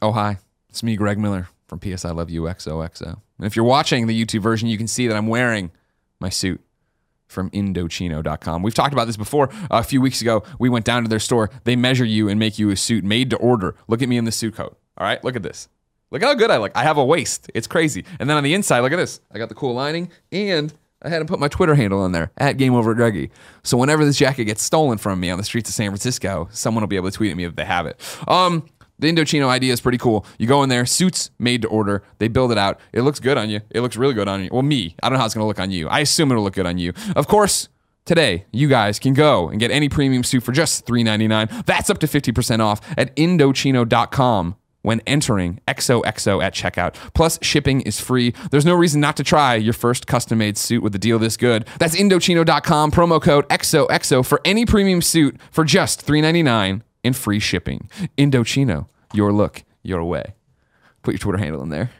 Oh, hi. It's me, Greg Miller, from PS I Love You XOXO. And if you're watching the YouTube version, you can see that I'm wearing my suit from Indochino.com. We've talked about this before. A few weeks ago, we went down to their store. They measure you and make you a suit made to order. Look at me in the suit coat. All right, look at this. Look how good I look. I have a waist. It's crazy. And then on the inside, look at this. I got the cool lining, and I had to put my Twitter handle on there, @GameOverGreggy. So whenever this jacket gets stolen from me on the streets of San Francisco, someone will be able to tweet at me if they have it. The Indochino idea is pretty cool. You go in there, suits made to order. They build it out. It looks good on you. It looks really good on you. Well, me. I don't know how it's going to look on you. I assume it'll look good on you. Of course, today, you guys can go and get any premium suit for just $3.99. That's up to 50% off at Indochino.com. when entering XOXO at checkout. Plus, shipping is free. There's no reason not to try your first custom-made suit with a deal this good. That's Indochino.com, promo code XOXO for any premium suit for just $3.99 and free shipping. Indochino, your look, your way. Put your Twitter handle in there.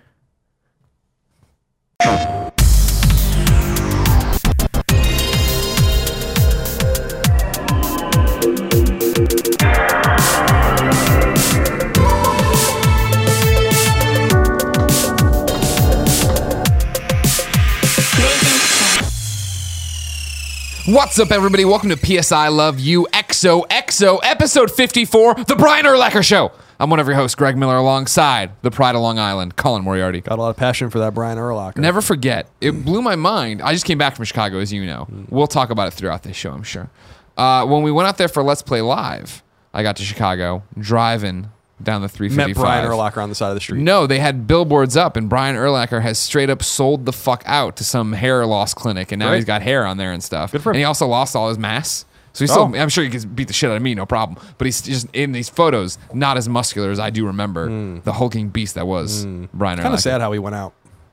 What's up, everybody? Welcome to PS I Love You XOXO, episode 54, The Brian Urlacher Show. I'm one of your hosts, Greg Miller, alongside the pride of Long Island, Colin Moriarty. Got a lot of passion for that Brian Urlacher. Never forget. It blew my mind. I just came back from Chicago, as you know. We'll talk about it throughout this show, I'm sure. When we went out there for Let's Play Live, I got to Chicago, driving down the 355. Met Brian Urlacher on the side of the street. No, they had billboards up, and Brian Urlacher has straight up sold the fuck out to some hair loss clinic, and now he's got hair on there and stuff. Good for him. And he also lost all his mass. So he's still, I'm sure he can beat the shit out of me, no problem. But he's just, in these photos, not as muscular as I do remember the hulking beast that was Brian Urlacher. Kind of sad how he went out.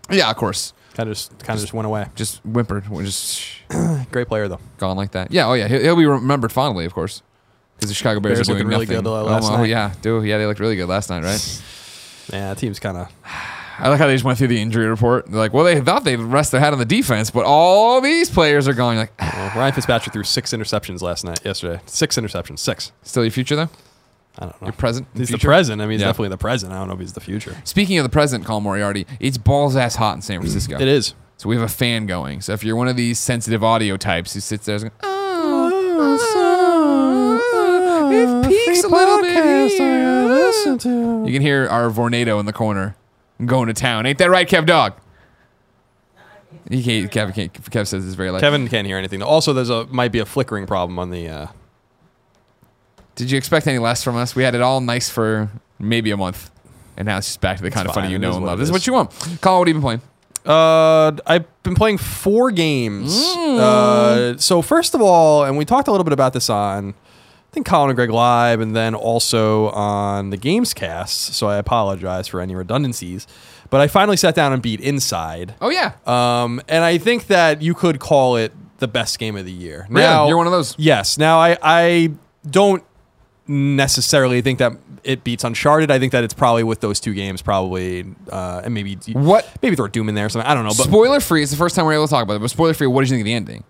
Yeah, of course. Kind of just went away. Just whimpered. Great player, though. Gone like that. Yeah, oh yeah. He'll be remembered fondly, of course. Because the Chicago Bears are doing nothing. Really good last night. Yeah, they looked really good last night, right? Yeah, that team's kind of... I like how they just went through the injury report. They're like, well, they thought they'd rest their head on the defense, but all these players are going like... Well, Ryan Fitzpatrick threw yesterday. Six interceptions. Still your future, though? I don't know. Your present? He's the present. I mean, he's definitely the present. I don't know if he's the future. Speaking of the present, Colin Moriarty, it's balls-ass hot in San Francisco. It is. So we have a fan going. So if you're one of these sensitive audio types who sits there and goes, it peaks a little bit here. You can hear our Vornado in the corner going to town. Ain't that right, Kev Dog? He can't, Kev says it's very loud. Kevin can't hear anything. Also, might be a flickering problem on the... Did you expect any less from us? We had it all nice for maybe a month. And now it's just back to the kind of funny you know and love. This is what you want. Colin, what have you been playing? I've been playing 4 games. So first of all, and we talked a little bit about this on... I think Colin and Greg Live, and then also on the Gamescast, so I apologize for any redundancies. But I finally sat down and beat Inside. Oh, yeah. And I think that you could call it the best game of the year. Really? Now, you're one of those? Yes. Now, I don't necessarily think that it beats Uncharted. I think that it's probably with those 2 games, and maybe throw Doom in there or something. I don't know. But spoiler-free, it's the first time we're able to talk about it, but spoiler-free, what did you think of the ending?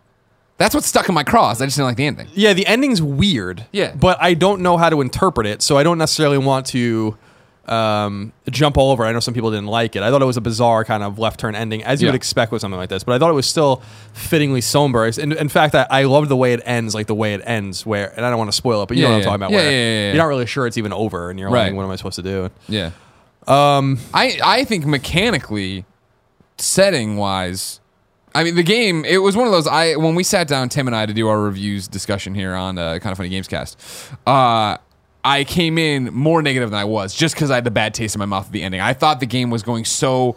That's what stuck in my cross. I just didn't like the ending. Yeah, the ending's weird. Yeah. But I don't know how to interpret it, so I don't necessarily want to jump all over. I know some people didn't like it. I thought it was a bizarre kind of left-turn ending, as you would expect with something like this. But I thought it was still fittingly somber. In fact, I loved the way it ends, where, and I don't want to spoil it, but you know what I'm talking about. Yeah. You're not really sure it's even over, and you're like, what am I supposed to do? Yeah. I think mechanically, setting-wise... I mean, the game, it was one of those, when we sat down, Tim and I, to do our reviews discussion here on Kind of Funny Gamescast, I came in more negative than I was, just because I had the bad taste in my mouth at the ending. I thought the game was going so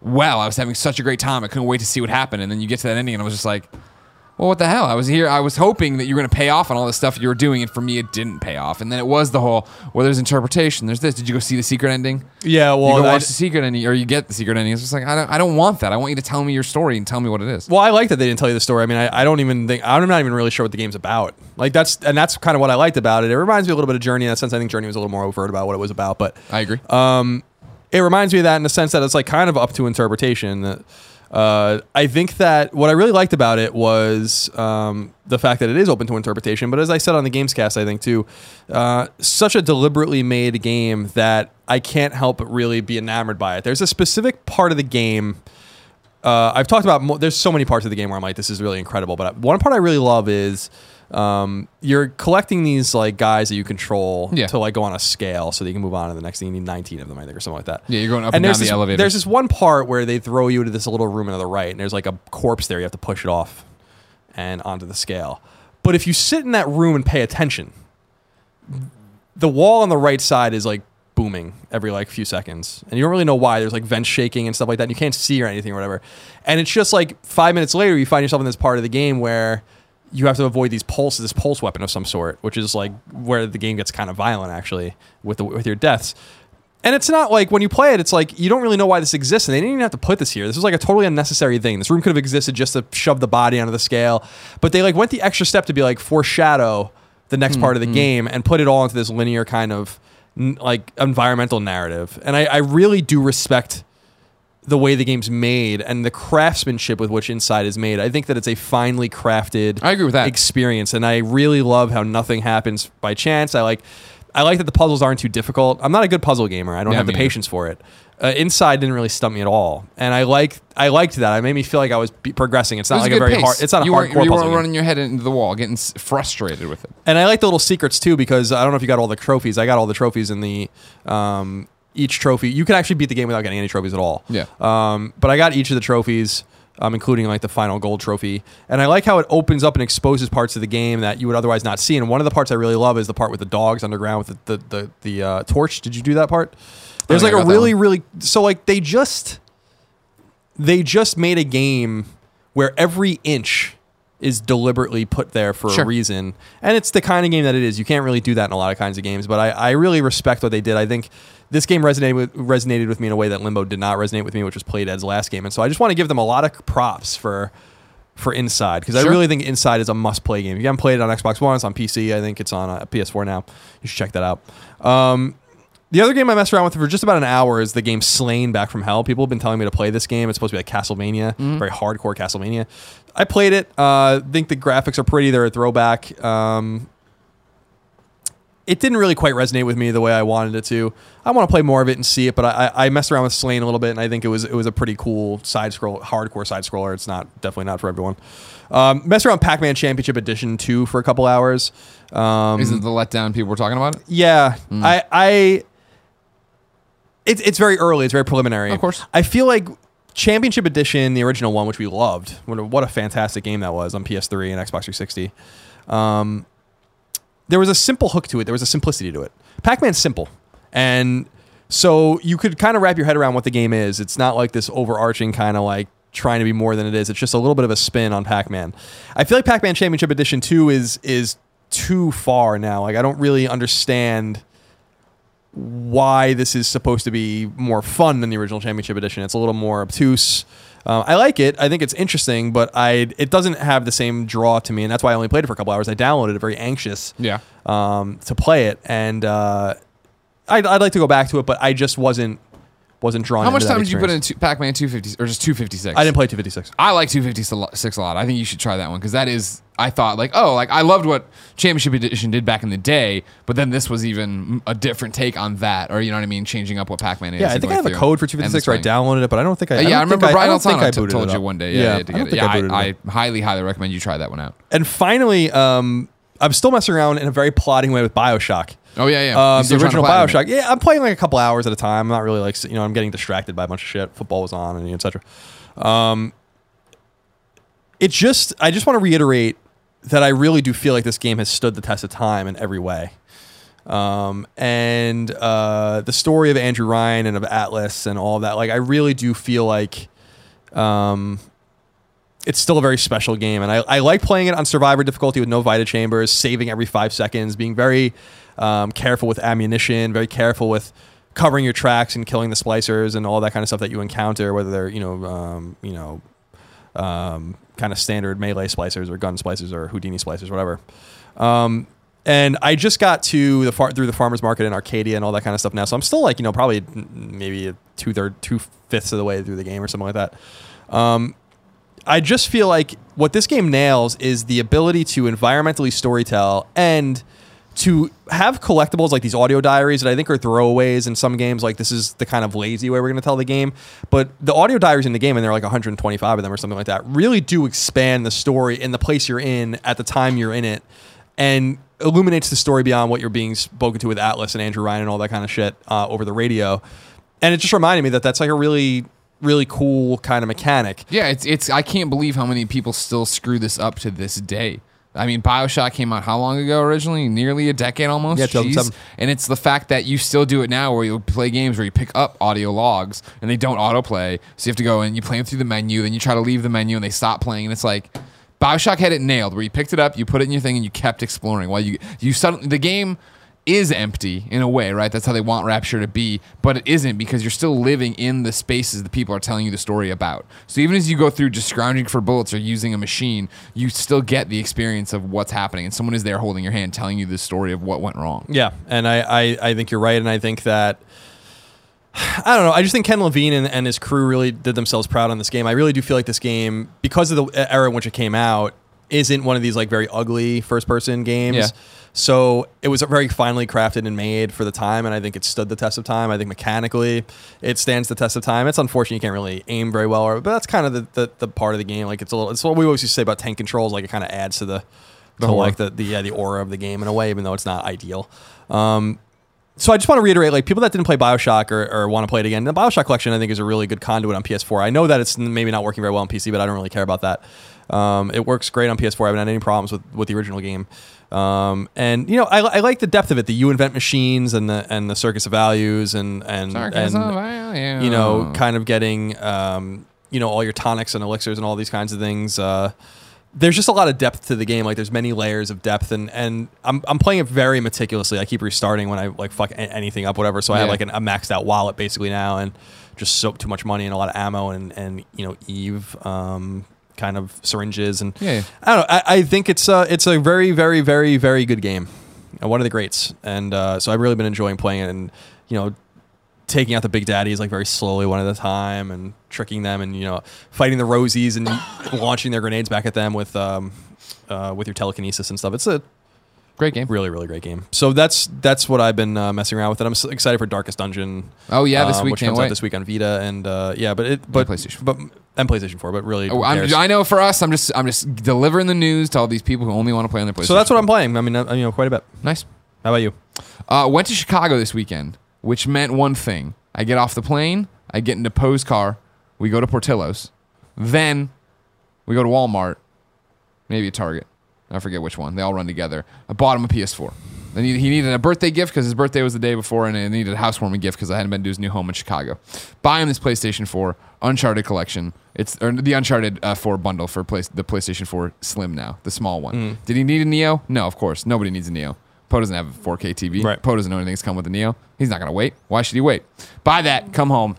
well. I was having such a great time. I couldn't wait to see what happened. And then you get to that ending, and I was just like, well, what the hell? I was here. I was hoping that you were going to pay off on all the stuff you were doing, and for me, it didn't pay off. And then it was the whole, well, there's interpretation. There's this. Did you go see the secret ending? Yeah, well, you go watch the secret ending, or you get the secret ending. It's just like I don't want that. I want you to tell me your story and tell me what it is. Well, I like that they didn't tell you the story. I mean, I don't even think I'm not even really sure what the game's about. Like that's kind of what I liked about it. It reminds me a little bit of Journey in that sense. I think Journey was a little more overt about what it was about, but I agree. It reminds me of that in the sense that it's like kind of up to interpretation. I think that what I really liked about it was the fact that it is open to interpretation. But as I said on the Gamescast, I think too, such a deliberately made game that I can't help but really be enamored by it. There's a specific part of the game. I've talked about, there's so many parts of the game where I'm like, this is really incredible. But one part I really love is you're collecting these like guys that you control to like go on a scale so that you can move on to the next thing. You need 19 of them, I think, or something like that. Yeah, you're going up and down the elevator. There's this one part where they throw you into this little room to the right, and there's like a corpse there. You have to push it off and onto the scale. But if you sit in that room and pay attention, the wall on the right side is like booming every like few seconds, and you don't really know why. There's like vents shaking and stuff like that, and you can't see or anything or whatever. And it's just like 5 minutes later, you find yourself in this part of the game where you have to avoid these pulses, this pulse weapon of some sort, which is like where the game gets kind of violent actually with your deaths. And it's not like when you play it, it's like you don't really know why this exists, and they didn't even have to put this here. This was like a totally unnecessary thing. This room could have existed just to shove the body onto the scale, but they like went the extra step to be like foreshadow the next part of the game and put it all into this linear kind of like environmental narrative. And I really do respect the way the game's made and the craftsmanship with which Inside is made. I think that it's a finely crafted I agree with that. Experience, and I really love how nothing happens by chance. I like that the puzzles aren't too difficult. I'm not a good puzzle gamer. I don't have the patience for it. Inside didn't really stump me at all, and I liked that. It made me feel like I was progressing. It's not like a very pace. Hard. It's not a hardcore puzzle. You weren't running your head into the wall, getting frustrated with it. And I like the little secrets too, because I don't know if you got all the trophies. I got all the trophies in the. Each trophy, you can actually beat the game without getting any trophies at all. Yeah. But I got each of the trophies, including like the final gold trophy. And I like how it opens up and exposes parts of the game that you would otherwise not see. And one of the parts I really love is the part with the dogs underground with the torch. Did you do that part? There's like a really so like they just made a game where every inch is deliberately put there for a reason. And it's the kind of game that it is. You can't really do that in a lot of kinds of games, but I really respect what they did. I think this game resonated with me in a way that Limbo did not resonate with me, which was PlayDead's last game. And so I just want to give them a lot of props for Inside, because I really think Inside is a must-play game. If you haven't played it on Xbox One, it's on PC. I think it's on PS4 now. You should check that out. The other game I messed around with for just about an hour is the game Slain Back from Hell. People have been telling me to play this game. It's supposed to be like Castlevania, very hardcore Castlevania. I played it. I think the graphics are pretty. They're a throwback. It didn't really quite resonate with me the way I wanted it to. I want to play more of it and see it, but I messed around with Slain a little bit, and I think it was a pretty cool hardcore side scroller. It's definitely not for everyone. Messed around Pac-Man Championship Edition 2 for a couple hours. Is it the letdown people were talking about? Yeah, It's very early. It's very preliminary. Of course. I feel like Championship Edition, the original one, which we loved, what a fantastic game that was on PS3 and Xbox 360. There was a simple hook to it. There was a simplicity to it. Pac-Man's simple. And so you could kind of wrap your head around what the game is. It's not like this overarching kind of like trying to be more than it is. It's just a little bit of a spin on Pac-Man. I feel like Pac-Man Championship Edition 2 is too far now. Like I don't really understand why this is supposed to be more fun than the original Championship Edition. It's a little more obtuse. I like it. I think it's interesting, but it doesn't have the same draw to me, and that's why I only played it for a couple hours. I downloaded it, very anxious to play it, and I'd like to go back to it, but I just wasn't drawn. How much time did you put into Pac-Man 250 or just 256? I didn't play 256. I like 256 a lot. I think you should try that one, because that is. I thought I loved what Championship Edition did back in the day, but then this was even a different take on that, or you know what I mean, changing up what Pac-Man is. Yeah, I think I have a code for 256 where I downloaded it, but I don't think I. I remember Brian Urlacher told you one day. I highly recommend you try that one out. And finally, I'm still messing around in a very plodding way with BioShock. Oh yeah, yeah. The original BioShock. Yeah, I'm playing like a couple hours at a time. I'm not really I'm getting distracted by a bunch of shit. Football was on and etc. I just want to reiterate that I really do feel like this game has stood the test of time in every way. The story of Andrew Ryan and of Atlas and all that, like I really do feel like it's still a very special game. And I like playing it on Survivor difficulty with no Vita chambers, saving every 5 seconds, being very careful with ammunition, very careful with covering your tracks and killing the splicers and all that kind of stuff that you encounter, whether they're, kind of standard melee splicers or gun splicers or Houdini splicers, whatever. And I just got to through the farmer's market in Arcadia and all that kind of stuff now. So I'm still probably maybe two-fifths of the way through the game or something like that. I just feel like what this game nails is the ability to environmentally storytell and to have collectibles like these audio diaries that I think are throwaways in some games. Like, this is the kind of lazy way we're going to tell the game. But the audio diaries in the game, and there are like 125 of them or something like that, really do expand the story in the place you're in at the time you're in it, and illuminates the story beyond what you're being spoken to with Atlas and Andrew Ryan and all that kind of shit over the radio. And it just reminded me that that's like a really... really cool kind of mechanic. Yeah, it's. I can't believe how many people still screw this up to this day. I mean, BioShock came out how long ago originally? Nearly a decade almost. Yeah, 2007. And it's the fact that you still do it now, where you'll play games where you pick up audio logs and they don't autoplay, so you have to go and you play them through the menu, then you try to leave the menu and they stop playing, and it's like BioShock had it nailed, where you picked it up, you put it in your thing, and you kept exploring while you suddenly the game is empty in a way, right? That's how they want Rapture to be, but it isn't, because you're still living in the spaces that people are telling you the story about. So even as you go through just scrounging for bullets or using a machine, you still get the experience of what's happening, and someone is there holding your hand telling you the story of what went wrong. Yeah, and I think you're right, and I think that... I don't know. I just think Ken Levine and his crew really did themselves proud on this game. I really do feel like this game, because of the era in which it came out, isn't one of these like very ugly first-person games. Yeah. So it was very finely crafted and made for the time, and I think it stood the test of time. I think mechanically it stands the test of time. It's unfortunate you can't really aim very well, but that's kind of the part of the game. Like, it's a little. It's what we always used to say about tank controls. Like, it kind of adds to the aura of the game in a way, even though it's not ideal. So I just want to reiterate, like, people that didn't play BioShock or want to play it again, the BioShock collection I think is a really good conduit on PS4. I know that it's maybe not working very well on PC, but I don't really care about that. It works great on PS4. I haven't had any problems with the original game. And you know, I like the depth of it. The you invent machines and the circus of values and you know, kind of getting you know, all your tonics and elixirs and all these kinds of things. There's just a lot of depth to the game. Like, there's many layers of depth, and I'm playing it very meticulously. I keep restarting when I like fuck anything up, whatever. So I have like a maxed out wallet basically now, and just so too much money and a lot of ammo and you know, Eve. Kind of syringes and I don't know. I think it's a very, very, very, very good game, one of the greats, and so I've really been enjoying playing it, and you know, taking out the big daddies like very slowly one at a time, and tricking them, and you know, fighting the Rosies and launching their grenades back at them with your telekinesis and stuff. It's a great game, really, really great game. So that's what I've been messing around with, and I'm so excited for Darkest Dungeon. Oh yeah, this week, which comes out this week on Vita, and PlayStation 4, but really, I know for us, I'm just delivering the news to all these people who only want to play on their PlayStation. So that's what I'm playing. I mean, you know, quite a bit. Nice. How about you? Went to Chicago this weekend, which meant one thing: I get off the plane, I get into Poe's car, we go to Portillo's, then we go to Walmart, maybe a Target. I forget which one. They all run together. I bought him a PS4. He needed a birthday gift because his birthday was the day before, and he needed a housewarming gift because I hadn't been to his new home in Chicago. Buy him this PlayStation 4 Uncharted collection. It's the Uncharted 4 bundle for the PlayStation 4 Slim now, the small one. Mm. Did he need a Neo? No, of course. Nobody needs a Neo. Poe doesn't have a 4K TV. Right. Poe doesn't know anything's come with a Neo. He's not going to wait. Why should he wait? Buy that. Come home.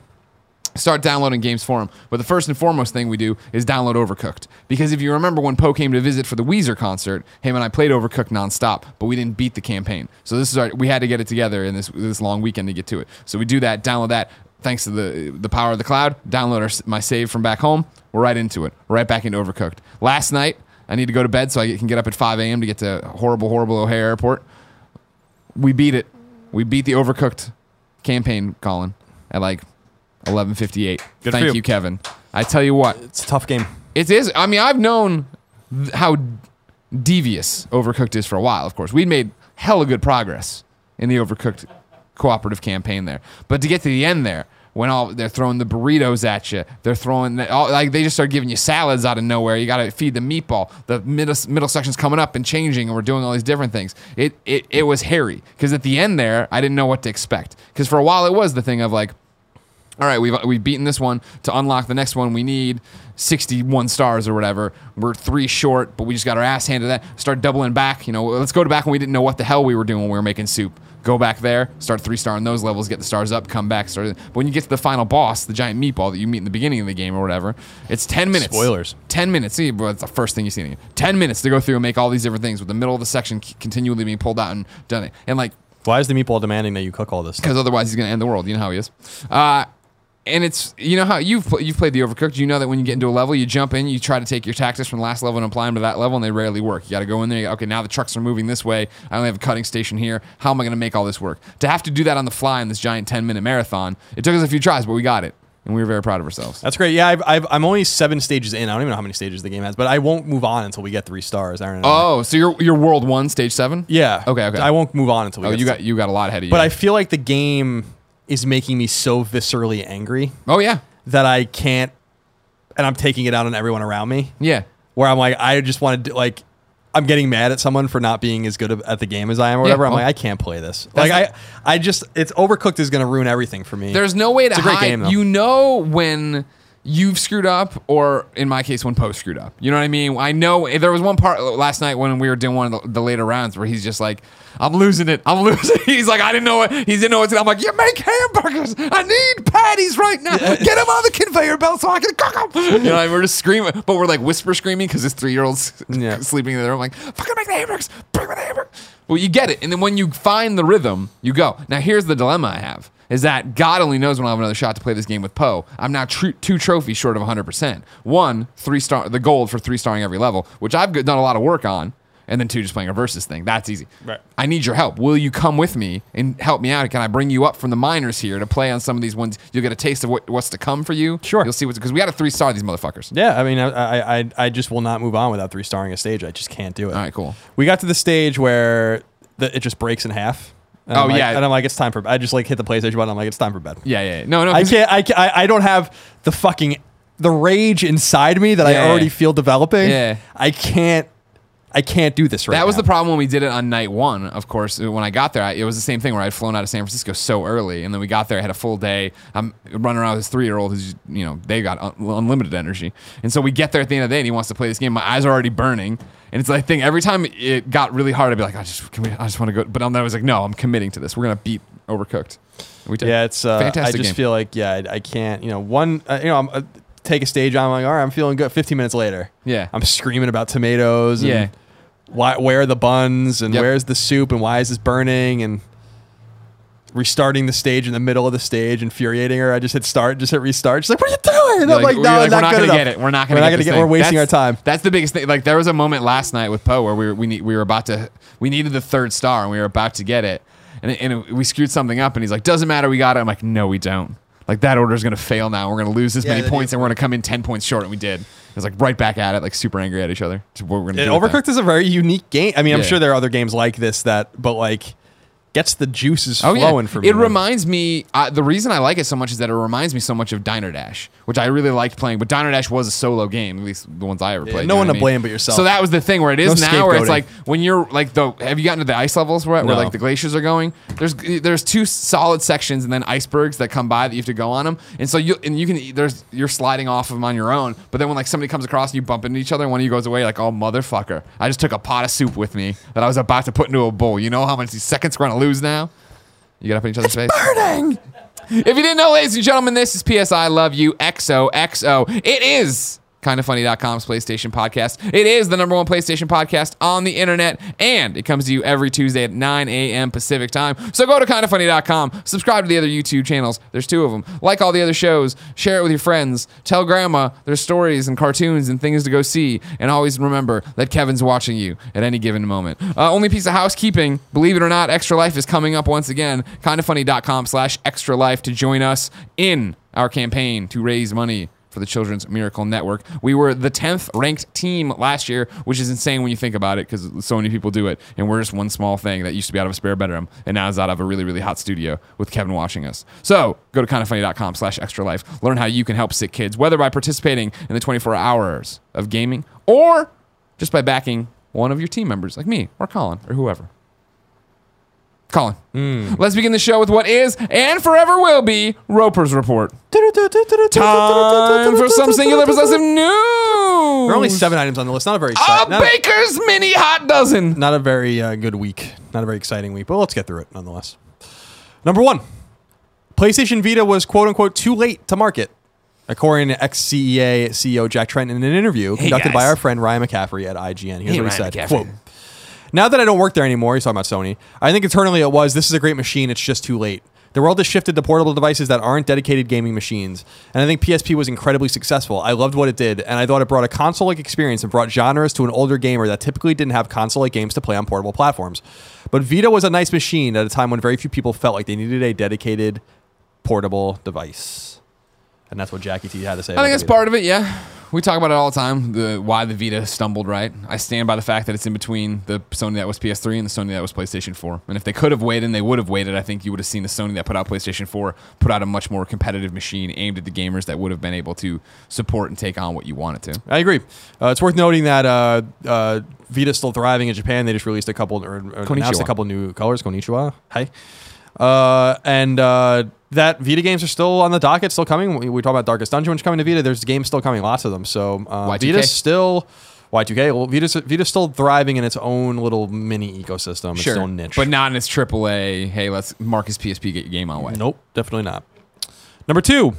Start downloading games for him. But the first and foremost thing we do is download Overcooked. Because if you remember when Poe came to visit for the Weezer concert, him and I played Overcooked nonstop, but we didn't beat the campaign. So this is we had to get it together in this long weekend to get to it. So we do that, download that. Thanks to the power of the cloud, download my save from back home. We're right into it. Right back into Overcooked. Last night, I need to go to bed so I can get up at 5 a.m. to get to horrible, horrible O'Hare Airport. We beat it. We beat the Overcooked campaign, Colin, at like 11:58. Thank you, Kevin. I tell you what, it's a tough game. It is. I mean, I've known how devious Overcooked is for a while. Of course, we'd made hella good progress in the Overcooked cooperative campaign there, but to get to the end there, when they're throwing the burritos at you, they're throwing they just start giving you salads out of nowhere. You got to feed the meatball. The middle section's coming up and changing, and we're doing all these different things. It was hairy because at the end there, I didn't know what to expect. Because for a while, it was the thing of like, all right, we've beaten this one. To unlock the next one, we need 61 stars or whatever. We're 3 short, but we just got our ass handed to that. Start doubling back. You know, let's go back when we didn't know what the hell we were doing when we were making soup. Go back there, start 3-star on those levels, get the stars up, come back. But when you get to the final boss, the giant meatball that you meet in the beginning of the game or whatever, it's 10 minutes. Spoilers. 10 minutes. See, bro, that's the first thing you see in the game. 10 minutes to go through and make all these different things with the middle of the section continually being pulled out and done it. And like, why is the meatball demanding that you cook all this stuff? Because otherwise he's going to end the world. You know how he is. And it's, you know how you've played the Overcooked. You know that when you get into a level, you jump in, you try to take your tactics from the last level and apply them to that level, and they rarely work. You got to go in there. You go, okay, now the trucks are moving this way. I only have a cutting station here. How am I going to make all this work? To have to do that on the fly in this giant 10-minute marathon, it took us a few tries, but we got it. And we were very proud of ourselves. That's great. Yeah, I'm only 7 stages in. I don't even know how many stages the game has, but I won't move on until we get 3 stars. Oh, so you're World 1, Stage 7? Yeah. Okay. I won't move on until we get you got a lot ahead of you. But I feel like the game is making me so viscerally angry. Oh, yeah. That I can't, and I'm taking it out on everyone around me. Yeah. Where I'm like, I just want to, like, I'm getting mad at someone for not being as good at the game as I am or whatever. Yeah. I'm like, I can't play this. Like, I just, it's Overcooked is going to ruin everything for me. There's no way to hide. Game, you know when you've screwed up, or in my case, when Poe screwed up. You know what I mean? I know there was one part last night when we were doing one of the later rounds where he's just like, I'm losing it. He's like, he didn't know what to do. I'm like, you make hamburgers. I need patties right now. Get them on the conveyor belt so I can cook them. You know, like, we're just screaming, but we're like whisper screaming because this 3-year-old's sleeping in the room. I'm like, fucking make the hamburgers. Bring me the hamburgers. Well, you get it. And then when you find the rhythm, you go. Now, here's the dilemma I have, is that God only knows when I'll have another shot to play this game with Poe. I'm now 2 trophies short of 100%. 1, 3-star, the gold for 3-starring every level, which I've done a lot of work on. And then 2, just playing a versus thing. That's easy. Right. I need your help. Will you come with me and help me out? Can I bring you up from the minors here to play on some of these ones? You'll get a taste of what's to come for you. Sure. You'll see what's, because we got a 3-star these motherfuckers. Yeah, I mean, I just will not move on without 3-starring a stage. I just can't do it. All right, cool. We got to the stage where it just breaks in half. And and I'm like, it's time for bed. I just like hit the PlayStation button. I'm like, it's time for bed. Yeah. No. I don't have the fucking rage inside me that I already feel developing. Yeah. I can't do this right now. That was the problem when we did it on night one, of course. When I got there, it was the same thing where I'd flown out of San Francisco so early, and then we got there, I had a full day. I'm running around with this 3-year-old who's, you know, they got unlimited energy. And so we get there at the end of the day, and he wants to play this game. My eyes are already burning. And it's like thing every time it got really hard, I'd be like, I just want to go. But I was like, no, I'm committing to this. We're going to beat Overcooked. And we did. Yeah, it's fantastic. I just feel like, I can't, I'm take a stage on, I'm like, all right, I'm feeling good. 15 minutes later, I'm screaming about tomatoes. And why? Where are the buns? And where's the soup? And why is this burning? And restarting the stage in the middle of the stage, infuriating her. I just hit start, just hit restart. She's like, "What are you doing?" And I'm like, "No, like, we're not going to get it. We're not going to get it. We're wasting our time." That's the biggest thing. Like, there was a moment last night with Poe where we needed the 3rd star, and we were about to get it, and we screwed something up. And he's like, "Doesn't matter, we got it." I'm like, "No, we don't." Like, that order is going to fail now. We're going to lose this many points, and we're going to come in 10 points short, and we did. It was like right back at it, like super angry at each other. Overcooked is a very unique game. I mean, I'm sure there are other games like this but like gets the juices flowing for me. It reminds me, the reason I like it so much is that it reminds me so much of Diner Dash, which I really liked playing, but Diner Dash was a solo game, at least the ones I ever played. No one to blame but yourself. So that was the thing where it is now where it's like when you're like have you gotten to the ice levels where like the glaciers are going? There's 2 solid sections and then icebergs that come by that you have to go on them. And so you're sliding off of them on your own, but then when like somebody comes across and you bump into each other and one of you goes away, like, oh motherfucker, I just took a pot of soup with me that I was about to put into a bowl. You know how many seconds we're gonna lose now? You get up in each other's face. Burning! If you didn't know, ladies and gentlemen, this is PS I Love You XOXO. It is KindaFunny.com's PlayStation podcast. It is the number 1 PlayStation podcast on the internet, and it comes to you every Tuesday at 9 a.m. Pacific time. So go to KindaFunny.com, subscribe to the other YouTube channels. There's 2 of them. Like all the other shows, share it with your friends, tell grandma there's stories and cartoons and things to go see, and always remember that Kevin's watching you at any given moment. Only piece of housekeeping, believe it or not, Extra Life is coming up once again. KindaFunny.com/Extra Life to join us in our campaign to raise money for the Children's Miracle Network. We were the 10th ranked team last year, which is insane when you think about it, because so many people do it, and we're just one small thing that used to be out of a spare bedroom, and now is out of a really, really hot studio with Kevin watching us. So go to kindafunny.com/extralife. Learn how you can help sick kids, whether by participating in the 24 hours of gaming, or just by backing one of your team members, like me, or Colin, or whoever. Colin, let's begin the show with what is and forever will be Roper's Report. Time for some singular possessive news. There are only 7 items on the list. Not a very exciting. Baker's mini hot dozen. Not a very good week. Not a very exciting week, but let's get through it nonetheless. Number 1, PlayStation Vita was quote unquote too late to market, according to ex-CEA CEO Jack Trenton in an interview conducted by our friend Ryan McCaffrey at IGN. Here's what he said. Quote, "Now that I don't work there anymore," he's talking about Sony, "I think internally it was, this is a great machine, it's just too late. The world has shifted to portable devices that aren't dedicated gaming machines, and I think PSP was incredibly successful. I loved what it did, and I thought it brought a console-like experience and brought genres to an older gamer that typically didn't have console-like games to play on portable platforms. But Vita was a nice machine at a time when very few people felt like they needed a dedicated portable device. And that's what Jackie T had to say. I think that's part of it, yeah. We talk about it all the time, why the Vita stumbled, right? I stand by the fact that it's in between the Sony that was PS3 and the Sony that was PlayStation 4. And if they could have waited, and they would have waited, I think you would have seen the Sony that put out PlayStation 4 put out a much more competitive machine aimed at the gamers that would have been able to support and take on what you wanted to. I agree. It's worth noting that Vita's still thriving in Japan. They just released a couple, or announced a couple new colors. Konnichiwa. Hi. That Vita games are still on the docket, still coming. We talk about Darkest Dungeon, which is coming to Vita. There's games still coming, lots of them. So Vita's still Y2K. Well, Vita's still thriving in its own little mini ecosystem, its own niche, but not in its AAA. Hey, let's Marcus PSP get your game on way. Nope, definitely not. Number two.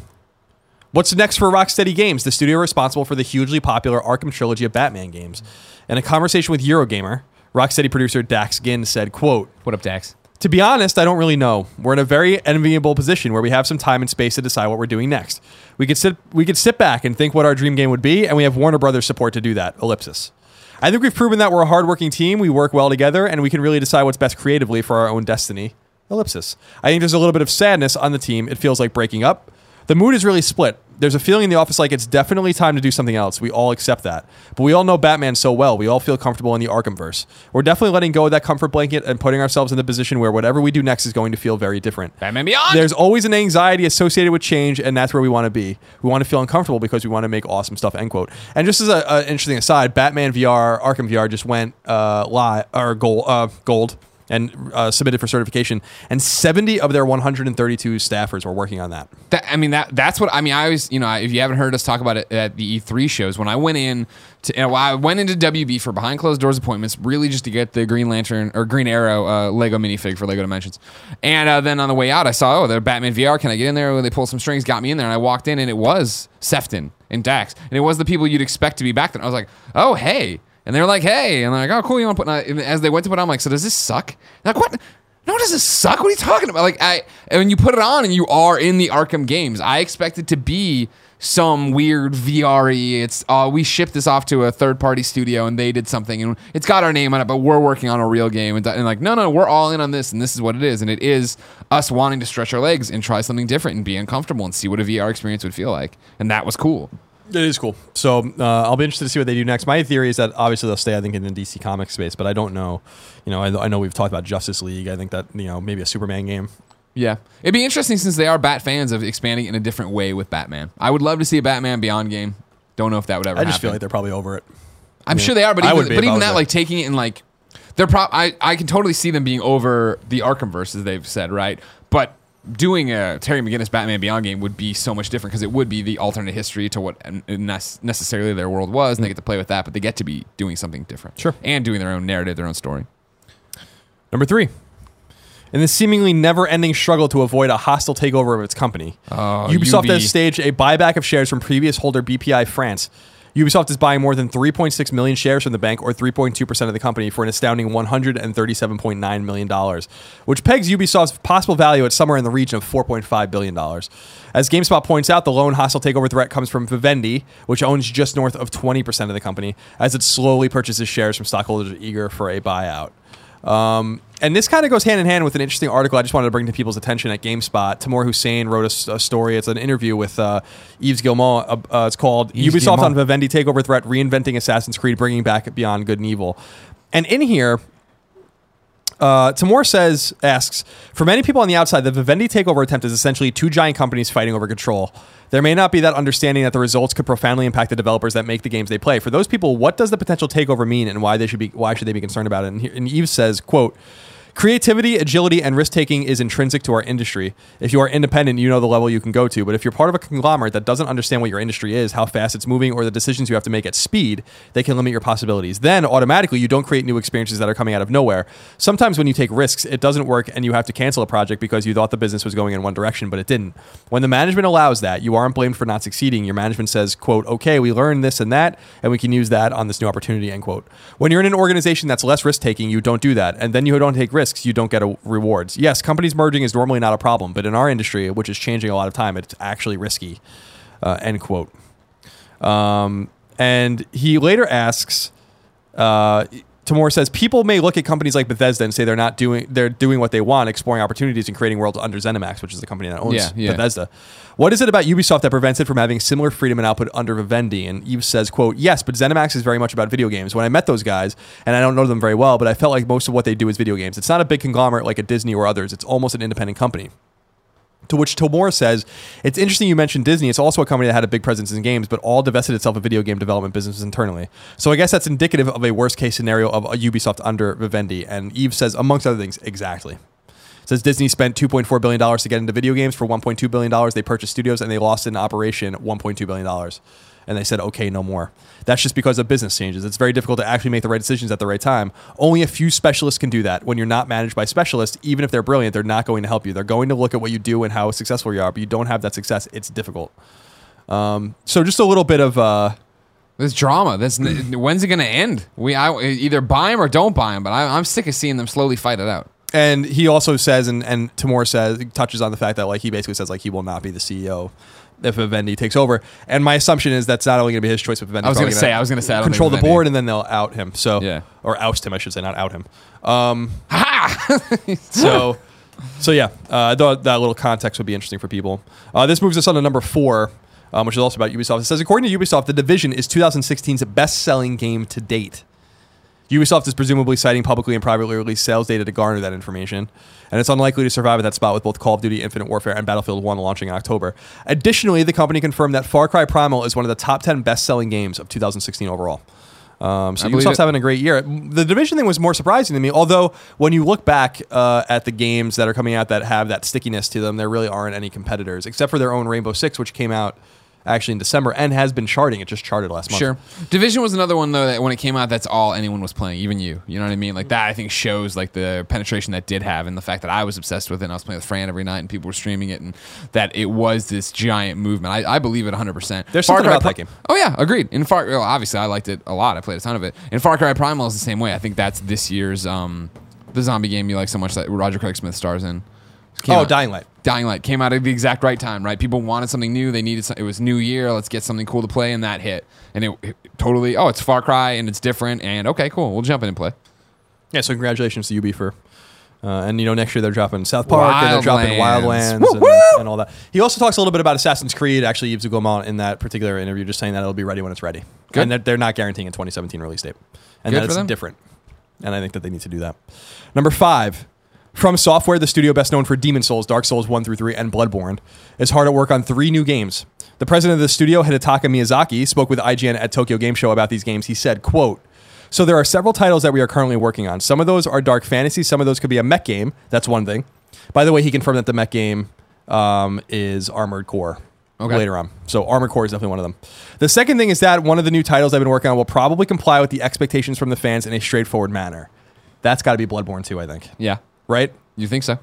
What's next for Rocksteady Games, the studio responsible for the hugely popular Arkham trilogy of Batman games? In a conversation with Eurogamer, Rocksteady producer Dax Ginn said, quote, "What up, Dax? To be honest, I don't really know. We're in a very enviable position where we have some time and space to decide what we're doing next. We could sit back and think what our dream game would be, and we have Warner Brothers support to do that. Ellipsis. I think we've proven that we're a hardworking team, we work well together, and we can really decide what's best creatively for our own destiny. Ellipsis. I think there's a little bit of sadness on the team. It feels like breaking up. The mood is really split. There's a feeling in the office like it's definitely time to do something else. We all accept that. But we all know Batman so well. We all feel comfortable in the Arkhamverse. We're definitely letting go of that comfort blanket and putting ourselves in the position where whatever we do next is going to feel very different. Batman Beyond! There's always an anxiety associated with change, and that's where we want to be. We want to feel uncomfortable because we want to make awesome stuff," end quote. And just as an interesting aside, Batman VR, Arkham VR just went gold. And submitted for certification, and 70 of their 132 staffers were working on that. That's what I always, if you haven't heard us talk about it at the E3 shows, when I went in to, I went into WB for behind closed doors appointments, really just to get the Green Lantern or Green Arrow Lego minifig for Lego Dimensions. And then on the way out, I saw, they're Batman VR. Can I get in there? They pulled some strings, got me in there, and I walked in, and it was Sefton and Dax, and it was the people you'd expect to be back then. I was like, oh, hey. And they're like, hey. And they're like, oh, cool. You want to put... And as they went to put on, I'm like, so does this suck? They're like, what? No, does this suck? What are you talking about? Like, when you put it on and you are in the Arkham games, I expect it to be some weird VR-y. It's, we shipped this off to a third-party studio and they did something and it's got our name on it, but we're working on a real game. And like, no, we're all in on this and this is what it is. And it is us wanting to stretch our legs and try something different and be uncomfortable and see what a VR experience would feel like. And that was cool. It is cool. So I'll be interested to see what they do next. My theory is that obviously they'll stay, I think, in the DC Comics space, but I don't know. I know we've talked about Justice League. I think that, maybe a Superman game. Yeah. It'd be interesting since they are Bat fans of expanding in a different way with Batman. I would love to see a Batman Beyond game. Don't know if that would ever happen. I just feel like they're probably over it. I'm sure they are, but even taking it in like... I can totally see them being over the Arkhamverse, as they've said, right? But... doing a Terry McGinnis Batman Beyond game would be so much different because it would be the alternate history to what necessarily their world was, and they get to play with that, but they get to be doing something different. Sure. And doing their own narrative, their own story. Number three. In the seemingly never-ending struggle to avoid a hostile takeover of its company, Ubisoft has staged a buyback of shares from previous holder BPI France. Ubisoft is buying more than 3.6 million shares from the bank, or 3.2% of the company, for an astounding $137.9 million, which pegs Ubisoft's possible value at somewhere in the region of $4.5 billion. As GameSpot points out, the lone hostile takeover threat comes from Vivendi, which owns just north of 20% of the company, as it slowly purchases shares from stockholders eager for a buyout. And this kind of goes hand in hand with an interesting article I just wanted to bring to people's attention at GameSpot. Timur Hussein wrote a story. It's an interview with Yves Guillemot. It's called Ubisoft on Vivendi Takeover Threat, Reinventing Assassin's Creed, Bringing Back Beyond Good and Evil. And in here, Timur asks, for many people on the outside, the Vivendi takeover attempt is essentially two giant companies fighting over control. There may not be that understanding that the results could profoundly impact the developers that make the games they play. For those people, what does the potential takeover mean, and why should they be concerned about it? And Yves says, quote, creativity, agility, and risk-taking is intrinsic to our industry. If you are independent, you know the level you can go to. But if you're part of a conglomerate that doesn't understand what your industry is, how fast it's moving, or the decisions you have to make at speed, they can limit your possibilities. Then, automatically, you don't create new experiences that are coming out of nowhere. Sometimes when you take risks, it doesn't work and you have to cancel a project because you thought the business was going in one direction, but it didn't. When the management allows that, you aren't blamed for not succeeding. Your management says, quote, okay, we learned this and that, and we can use that on this new opportunity, end quote. When you're in an organization that's less risk-taking, you don't do that, and then you don't take risks. risks, you don't get rewards. Yes, companies merging is normally not a problem, but in our industry, which is changing a lot of time, it's actually risky. End quote. And he later asks, Tamor says, people may look at companies like Bethesda and say they're doing what they want, exploring opportunities and creating worlds under Zenimax, which is the company that owns Bethesda. What is it about Ubisoft that prevents it from having similar freedom and output under Vivendi? And Yves says, quote, yes, but Zenimax is very much about video games. When I met those guys, and I don't know them very well, but I felt like most of what they do is video games. It's not a big conglomerate like a Disney or others. It's almost an independent company. To which Tomor says, it's interesting you mentioned Disney. It's also a company that had a big presence in games, but all divested itself of video game development businesses internally. So I guess that's indicative of a worst-case scenario of a Ubisoft under Vivendi. And Yves says, amongst other things, exactly. Says Disney spent $2.4 billion to get into video games. For $1.2 billion, they purchased studios, and they lost in operation $1.2 billion. And they said, okay, no more. That's just because of business changes. It's very difficult to actually make the right decisions at the right time. Only a few specialists can do that. When you're not managed by specialists, even if they're brilliant, they're not going to help you. They're going to look at what you do and how successful you are, but you don't have that success. It's difficult. So just a little bit of... this drama. This, when's it going to end? I either buy him or don't buy him, but I'm sick of seeing them slowly fight it out. And he also says, and Tamor says, touches on the fact that like he basically says like he will not be the CEO if Vivendi takes over. And my assumption is that's not only going to be his choice, but Vivendi I was going to say, control the board, and then they'll out him. So, or oust him, I should say, not out him. That little context would be interesting for people. This moves us on to number 4, which is also about Ubisoft. It says, according to Ubisoft, The Division is 2016's best-selling game to date. Ubisoft is presumably citing publicly and privately released sales data to garner that information, and it's unlikely to survive at that spot with both Call of Duty Infinite Warfare and Battlefield 1 launching in October. Additionally, the company confirmed that Far Cry Primal is one of the top 10 best-selling games of 2016 overall. So Ubisoft's having a great year. The Division thing was more surprising to me, although when you look back at the games that are coming out that have that stickiness to them, there really aren't any competitors, except for their own Rainbow Six, which came out actually in December and has been charting. It just charted last month. Sure. Division was another one, though, that when it came out, that's all anyone was playing, even you. You know what I mean? Like, that, I think, shows, like, the penetration that did have and the fact that I was obsessed with it, and I was playing with Fran every night, and people were streaming it, and that it was this giant movement. I believe it 100%. There's something about that game. Oh, yeah, agreed. In Far, well, obviously, I liked it a lot. I played a ton of it. And Far Cry Primal is the same way. I think that's this year's, the zombie game you like so much that Roger Craig Smith stars in. Dying Light. Dying Light came out at the exact right time, right? People wanted something new. They needed something. It was New Year. Let's get something cool to play, and that hit. And it totally, it's Far Cry, and it's different, and okay, cool. We'll jump in and play. Yeah, so congratulations to UB for, and you know, next year they're dropping South Park, and they're dropping Wildlands and all that. He also talks a little bit about Assassin's Creed, actually, Yves de Gaumont in that particular interview, just saying that it'll be ready when it's ready. Good. And that they're not guaranteeing a 2017 release date. And that it's different. And I think that they need to do that. Number 5. From Software, the studio best known for Demon Souls, Dark Souls 1-3, and Bloodborne, is hard at work on 3 new games. The president of the studio, Hidetaka Miyazaki, spoke with IGN at Tokyo Game Show about these games. He said, quote, so there are several titles that we are currently working on. Some of those are dark fantasy. Some of those could be a mech game. That's one thing. By the way, he confirmed that the mech game is Armored Core. Okay. Later on. So Armored Core is definitely one of them. The second thing is that one of the new titles I've been working on will probably comply with the expectations from the fans in a straightforward manner. That's got to be Bloodborne 2, I think. Yeah. Right? You think so?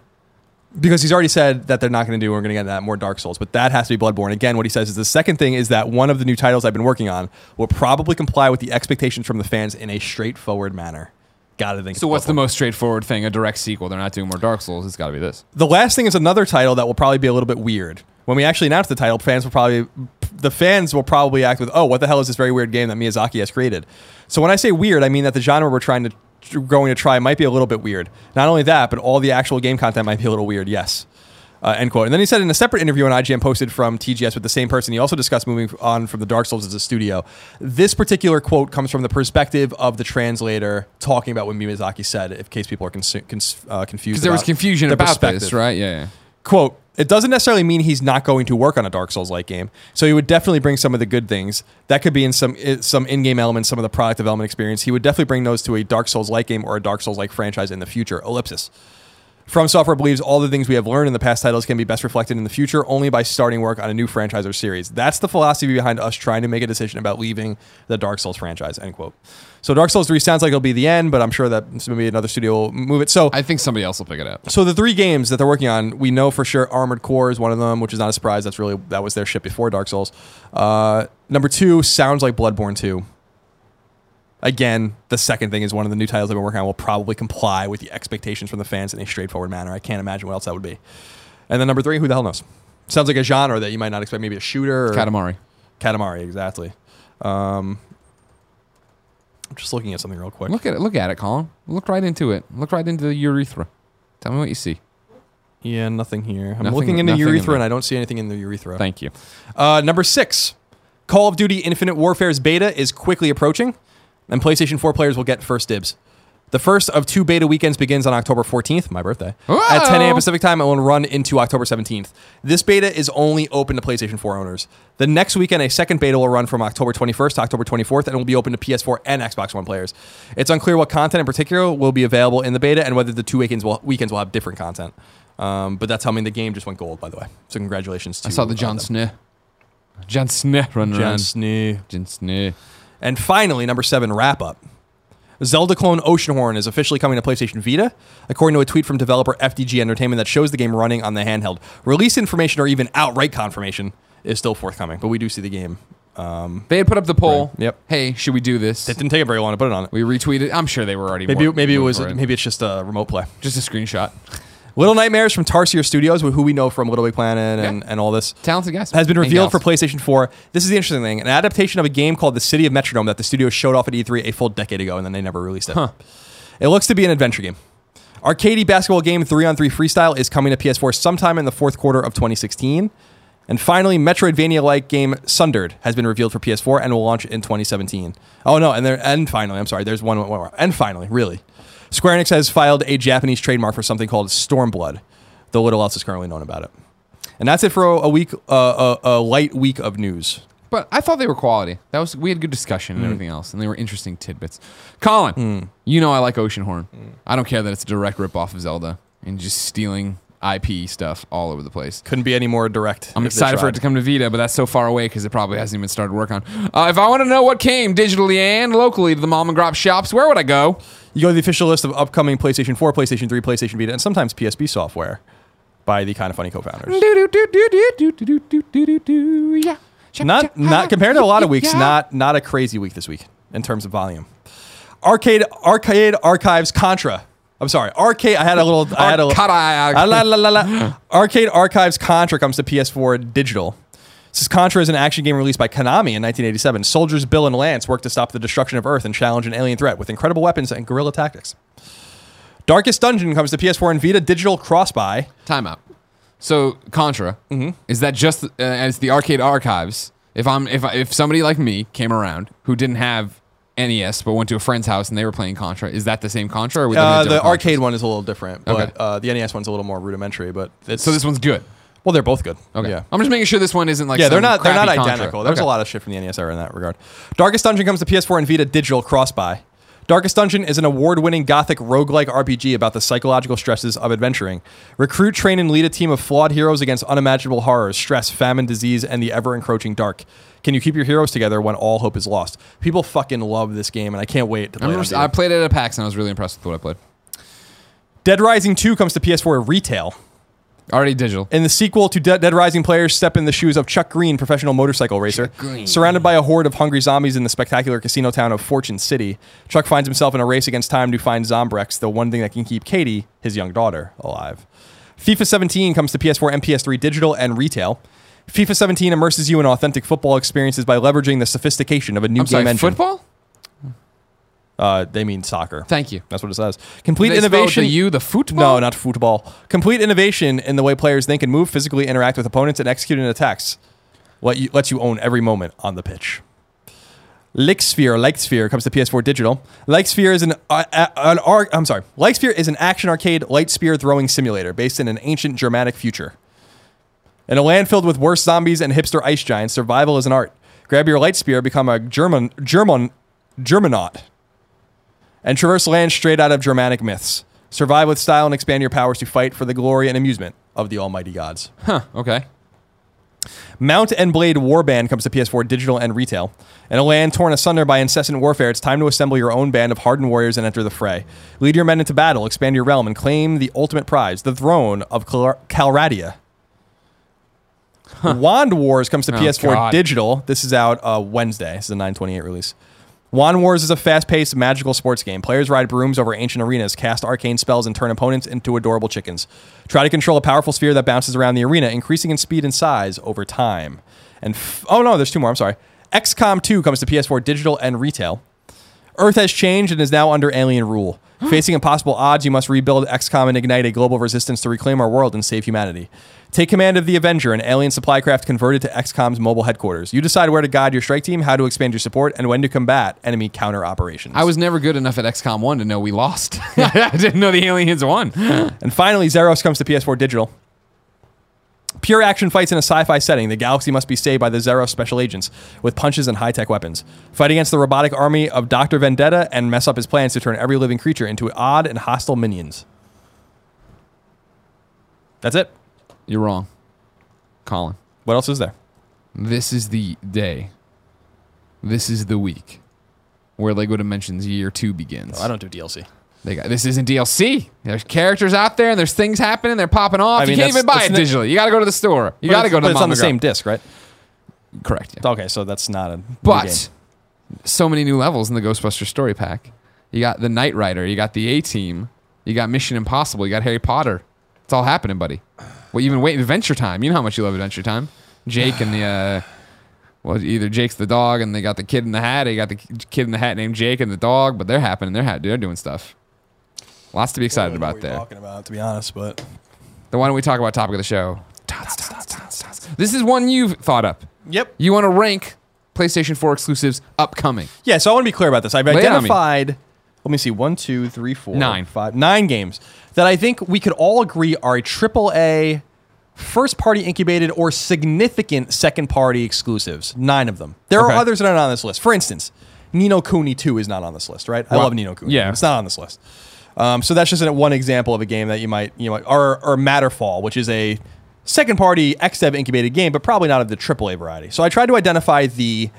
Because he's already said that they're not going to do, we're going to get that more Dark Souls, but that has to be Bloodborne. Again, what he says is the second thing is that one of the new titles I've been working on will probably comply with the expectations from the fans in a straightforward manner. Gotta think. So what's the most straightforward thing? A direct sequel. They're not doing more Dark Souls. It's gotta be this. The last thing is another title that will probably be a little bit weird. When we actually announce the title, the fans will probably act with, oh, what the hell is this very weird game that Miyazaki has created? So when I say weird, I mean that the genre we're going to try might be a little bit weird. Not only that, but all the actual game content might be a little weird. Yes. End quote. And then he said in a separate interview on IGN posted from TGS with the same person, he also discussed moving on from the Dark Souls as a studio. This particular quote comes from the perspective of the translator talking about what Miyazaki said, in case people are confused. Because there was confusion about this, right? Yeah. Quote, it doesn't necessarily mean he's not going to work on a Dark Souls-like game. So he would definitely bring some of the good things. That could be in some in-game elements, some of the product development experience. He would definitely bring those to a Dark Souls-like game or a Dark Souls-like franchise in the future. Ellipsis. From Software believes all the things we have learned in the past titles can be best reflected in the future only by starting work on a new franchise or series. That's the philosophy behind us trying to make a decision about leaving the Dark Souls franchise, end quote. So Dark Souls 3 sounds like it'll be the end, but I'm sure that maybe another studio will move it. So I think somebody else will pick it up. So the 3 games that they're working on, we know for sure Armored Core is one of them, which is not a surprise. That was their shit before Dark Souls. Number 2 sounds like Bloodborne 2. Again, the second thing is one of the new titles I've been working on will probably comply with the expectations from the fans in a straightforward manner. I can't imagine what else that would be. And then number three, who the hell knows? Sounds like a genre that you might not expect. Maybe a shooter. Or Katamari, exactly. I'm just looking at something real quick. Look at it, Colin. Look right into it. Look right into the urethra. Tell me what you see. Yeah, nothing here. I'm looking into urethra, and I don't see anything in the urethra. Thank you. Number six, Call of Duty Infinite Warfare's beta is quickly approaching, and PlayStation 4 players will get first dibs. The first of two beta weekends begins on October 14th, my birthday, at 10 a.m. Pacific time and will run into October 17th. This beta is only open to PlayStation 4 owners. The next weekend, a second beta will run from October 21st to October 24th and will be open to PS4 and Xbox One players. It's unclear what content in particular will be available in the beta and whether the two weekends will have different content. But that's how the game just went gold, by the way. So congratulations to I saw the John Snow. John Snow running around. John Snow. And finally, number seven, wrap-up. Zelda clone Oceanhorn is officially coming to PlayStation Vita, according to a tweet from developer FDG Entertainment that shows the game running on the handheld. Release information or even outright confirmation is still forthcoming, but we do see the game. They had put up the poll. Right. Yep. Hey, should we do this? That didn't take it very long to put it on it. We retweeted. I'm sure they were already. Maybe it's just a remote play. Just a screenshot. Little Nightmares from Tarsier Studios, who we know from Little Big Planet and all this. Talented guys. Has been revealed for PlayStation 4. This is the interesting thing. An adaptation of a game called The City of Metronome that the studio showed off at E3 a full decade ago, and then they never released it. Huh. It looks to be an adventure game. Arcade basketball game 3-on-3 Freestyle is coming to PS4 sometime in the fourth quarter of 2016. And finally, Metroidvania-like game Sundered has been revealed for PS4 and will launch in 2017. Oh, no. And finally, Square Enix has filed a Japanese trademark for something called Stormblood, though little else is currently known about it. And that's it for a light week of news. But I thought they were quality. We had good discussion and everything else, and they were interesting tidbits. Colin, you know I like Oceanhorn. I don't care that it's a direct ripoff of Zelda and just stealing IP stuff all over the place. Couldn't be any more direct. I'm excited for it to come to Vita, but that's so far away because it probably hasn't even started work on. If I want to know what came digitally and locally to the mom and pop shops, where would I go? You go to the official list of upcoming PlayStation 4, PlayStation 3, PlayStation Vita, and sometimes PSP software by the Kind of Funny co-founders. Not compared to a lot of weeks, not a crazy week this week in terms of volume. Arcade Archives Contra. I'm sorry. Arcade Archives Contra comes to PS4 Digital. This is Contra is an action game released by Konami in 1987. Soldiers Bill and Lance work to stop the destruction of Earth and challenge an alien threat with incredible weapons and guerrilla tactics. Darkest Dungeon comes to PS4 and Vita Digital cross-buy. Timeout. So Contra, is that just as the Arcade Archives? If somebody like me came around who didn't have NES but went to a friend's house and they were playing Contra, is that the same Contra? Or the arcade one is a little different, but the NES one's a little more rudimentary. But so this one's good. Well, they're both good. Okay. Yeah. I'm just making sure this one isn't like they're not identical. There's a lot of shit from the NES era in that regard. Darkest Dungeon comes to PS4 and Vita Digital cross-buy. Darkest Dungeon is an award-winning gothic roguelike RPG about the psychological stresses of adventuring. Recruit, train, and lead a team of flawed heroes against unimaginable horrors, stress, famine, disease, and the ever-encroaching dark. Can you keep your heroes together when all hope is lost? People fucking love this game, and I can't wait to play it. I played it at PAX, and I was really impressed with what I played. Dead Rising 2 comes to PS4 retail. Already digital. In the sequel to Dead Rising, players step in the shoes of Chuck Green, professional motorcycle racer. Surrounded by a horde of hungry zombies in the spectacular casino town of Fortune City, Chuck finds himself in a race against time to find Zombrex, the one thing that can keep Katie, his young daughter, alive. FIFA 17 comes to PS4 and PS3 digital and retail. FIFA 17 immerses you in authentic football experiences by leveraging the sophistication of a new game engine. Football? They mean soccer. Thank you. That's what it says. Complete innovation. The football? No, not football. Complete innovation in the way players think and move, physically interact with opponents, and execute in attacks. Lets you own every moment on the pitch. Lightsphere comes to PS4 digital. Lightsphere is an action arcade light spear throwing simulator based in an ancient Germanic future. In a land filled with worse zombies and hipster ice giants, survival is an art. Grab your light spear, become a Germanaut. And traverse land straight out of Germanic myths. Survive with style and expand your powers to fight for the glory and amusement of the almighty gods. Huh, okay. Mount and Blade Warband comes to PS4 digital and retail. In a land torn asunder by incessant warfare, it's time to assemble your own band of hardened warriors and enter the fray. Lead your men into battle, expand your realm, and claim the ultimate prize, the throne of Calradia. Wand Wars comes to PS4 digital. This is out Wednesday. This is a 9/28 release. Wand Wars is a fast-paced, magical sports game. Players ride brooms over ancient arenas, cast arcane spells, and turn opponents into adorable chickens. Try to control a powerful sphere that bounces around the arena, increasing in speed and size over time. And oh no, there's two more. I'm sorry. XCOM 2 comes to PS4 digital and retail. Earth has changed and is now under alien rule. Facing impossible odds, you must rebuild XCOM and ignite a global resistance to reclaim our world and save humanity. Take command of the Avenger, an alien supply craft converted to XCOM's mobile headquarters. You decide where to guide your strike team, how to expand your support, and when to combat enemy counter operations. I was never good enough at XCOM 1 to know we lost. I didn't know the aliens won. And finally, Xeros comes to PS4 digital. Pure action fights in a sci-fi setting. The galaxy must be saved by the Xeros special agents with punches and high-tech weapons. Fight against the robotic army of Dr. Vendetta and mess up his plans to turn every living creature into odd and hostile minions. That's it. You're wrong, Colin. What else is there? This is the day. This is the week where LEGO Dimensions Year 2 begins. No, I don't do DLC. This isn't DLC. There's characters out there, and there's things happening. They're popping off. I mean, you can't even buy it digitally. You got to go to the store. You got to go to the. But it's on the same disc, right? Correct. Yeah. Okay, so that's not a. But so many new levels in the Ghostbusters Story Pack. You got the Knight Rider. You got the A-Team. You got Mission Impossible. You got Harry Potter. It's all happening, buddy. Well, even wait, Adventure Time. You know how much you love Adventure Time. Jake and the. Well, either Jake's the dog, and they got the kid in the hat. They got the kid in the hat named Jake and the dog, but they're happening. They're doing stuff. Lots to be excited about there. Talking about, to be honest, but then why don't we talk about topic of the show? This is one you've thought up. Yep. You want to rank PlayStation 4 exclusives upcoming? Yeah. So I want to be clear about this. I've identified. Let me see. 9 games that I think we could all agree are a AAA first-party incubated or significant second-party exclusives. 9 of them. There are others that aren't on this list. For instance, Ni no Kuni 2 is not on this list, right? I love Ni no Kuni. Yeah. It's not on this list. So that's just one example of a game that you might or Matterfall, which is a second-party XDev incubated game, but probably not of the AAA variety. So I tried to identify the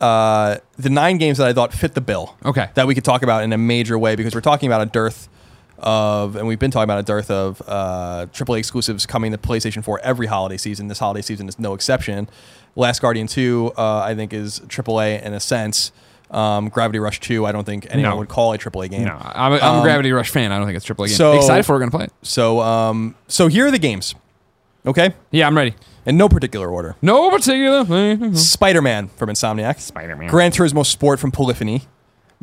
9 games that I thought fit the bill. Okay. That we could talk about in a major way because we're talking about a dearth of, and we've been talking about a dearth of AAA exclusives coming to PlayStation 4 every holiday season. This holiday season is no exception. Last Guardian 2, I think, is AAA in a sense. Gravity Rush 2, I don't think anyone would call a AAA game. No, I'm a Gravity Rush fan. I don't think it's AAA game. So, excited for we're going to play it. So here are the games. Okay? Yeah, I'm ready. In no particular order. No particular thing. Spider-Man from Insomniac. Spider-Man. Gran Turismo Sport from Polyphony.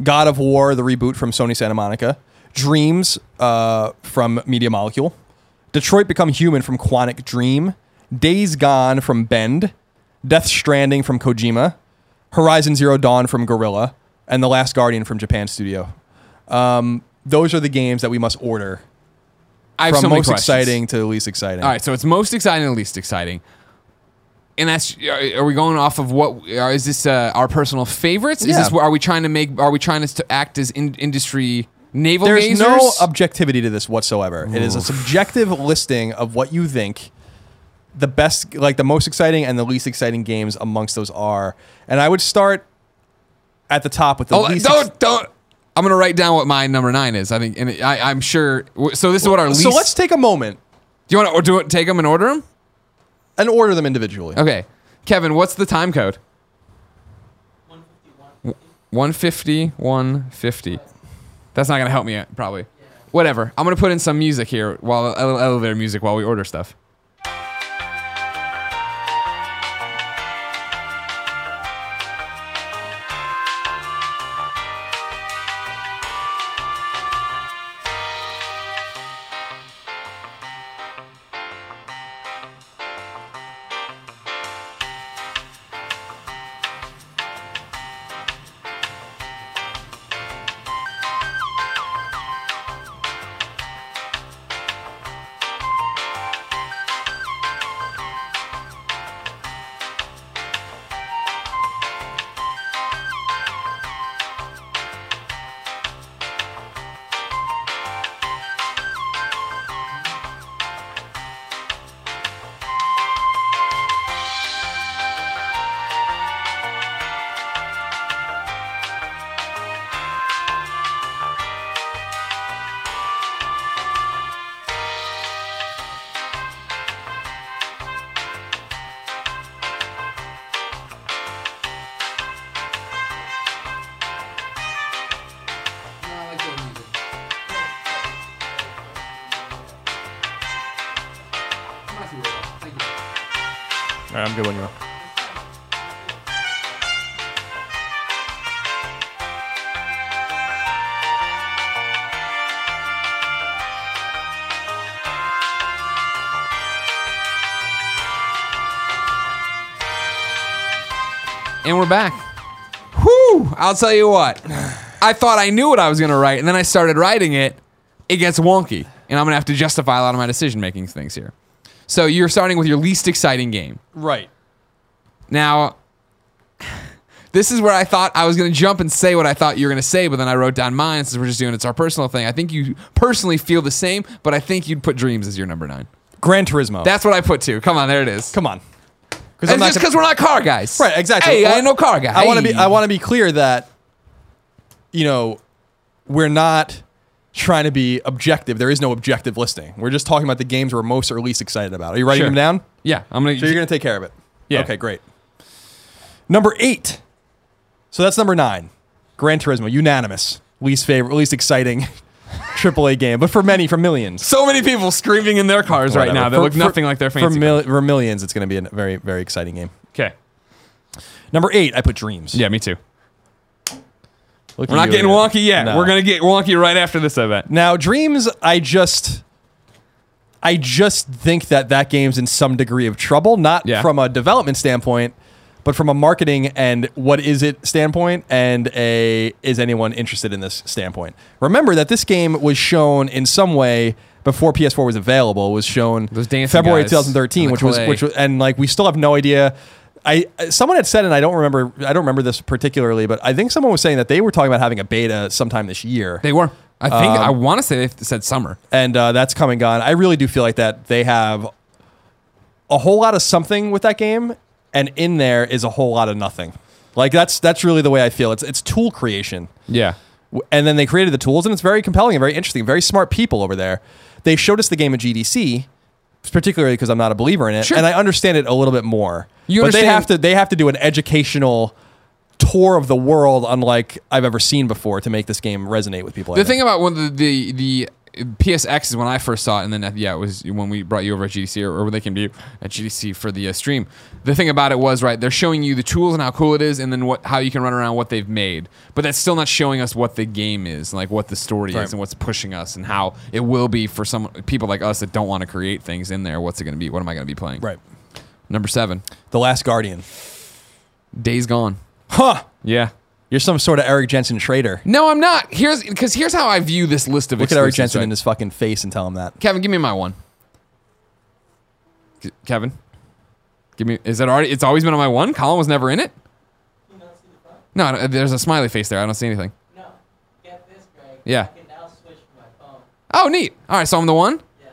God of War, the reboot from Sony Santa Monica. Dreams from Media Molecule. Detroit Become Human from Quantic Dream. Days Gone from Bend. Death Stranding from Kojima. Horizon Zero Dawn from Guerrilla. And The Last Guardian from Japan Studio. Those are the games that we must order. I have from so many most questions. Exciting to least exciting. All right, so it's most exciting and least exciting. And that's, are we going off of what, is this our personal favorites? Yeah. Is this, are we trying to act as industry... Naval There's gazers? No objectivity to this whatsoever. Oof. It is a subjective listing of what you think the best, like the most exciting and the least exciting games amongst those are. And I would start at the top with the least. Don't. I'm going to write down what my number 9 is. I think, and I'm sure. So this is what our least. So let's take a moment. Do you want to take them and order them? And order them individually. Okay, Kevin. What's the time code? 1:50. That's not going to help me, probably. Yeah. Whatever. I'm going to put in some music here, elevator music, while we order stuff. All right, I'm good when you are. And we're back. Whew! I'll tell you what. I thought I knew what I was going to write, and then I started writing it. It gets wonky, and I'm going to have to justify a lot of my decision-making things here. So you're starting with your least exciting game. Right. Now, this is where I thought I was going to jump and say what I thought you were going to say, but then I wrote down mine since we're just doing it's our personal thing. I think you personally feel the same, but I think you'd put Dreams as your number 9. Gran Turismo. That's what I put, too. Come on, there it is. Come on. It's just because we're not car guys. Right, exactly. Hey, I ain't no car guy. I want to be clear that, you know, we're not trying to be objective. There is no objective listing. We're just talking about the games we're most or least excited about. Are you writing them down? Yeah. So you're going to take care of it. Yeah. Okay, great. Number 8. So that's number 9. Gran Turismo. Unanimous. Least favorite, least exciting AAA game. But for millions. So many people screaming in their cars right now that look nothing like their fancy. For millions, it's going to be a very, very exciting game. Okay. Number 8, I put Dreams. Yeah, me too. We're not getting wonky yet. No. We're going to get wonky right after this event. Now, Dreams, I just think that game's in some degree of trouble, not from a development standpoint, but from a marketing and what is it standpoint and a is anyone interested in this standpoint. Remember that this game was shown in some way before PS4 was available. It was shown February 2013, which was, and like we still have no idea. Someone had said, and I don't remember this particularly, but I think someone was saying that they were talking about having a beta sometime this year. They were. I think I want to say they said summer, and that's come and gone. I really do feel like that they have a whole lot of something with that game, and in there is a whole lot of nothing. Like that's really the way I feel. It's tool creation. Yeah, and then they created the tools, and it's very compelling, and very interesting, very smart people over there. They showed us the game at GDC. Particularly because I'm not a believer in it, and I understand it a little bit more. But they have to do an educational tour of the world, unlike I've ever seen before, to make this game resonate with people. The thing about when the PSX is when I first saw it, and then it was when we brought you over at GDC or when they came to you at GDC for the stream. The thing about it was they're showing you the tools and how cool it is, and then how you can run around what they've made. But that's still not showing us what the game is, like what the story is, and what's pushing us, and how it will be for some people like us that don't want to create things in there. What's it going to be? What am I going to be playing? Right. Number 7, The Last Guardian. Days Gone. Huh. Yeah. You're some sort of Eric Jensen traitor. No, I'm not. Here's how I view this list of exclusives. Look at Eric Jensen in his fucking face and tell him that. Kevin, give me my one. Kevin, give me. Is that already? It's always been on my one. Colin was never in it. You don't see the front? No, there's a smiley face there. I don't see anything. No, get this, Greg. Yeah. I can now switch to my phone. Oh, neat. All right, so I'm the one. Yeah.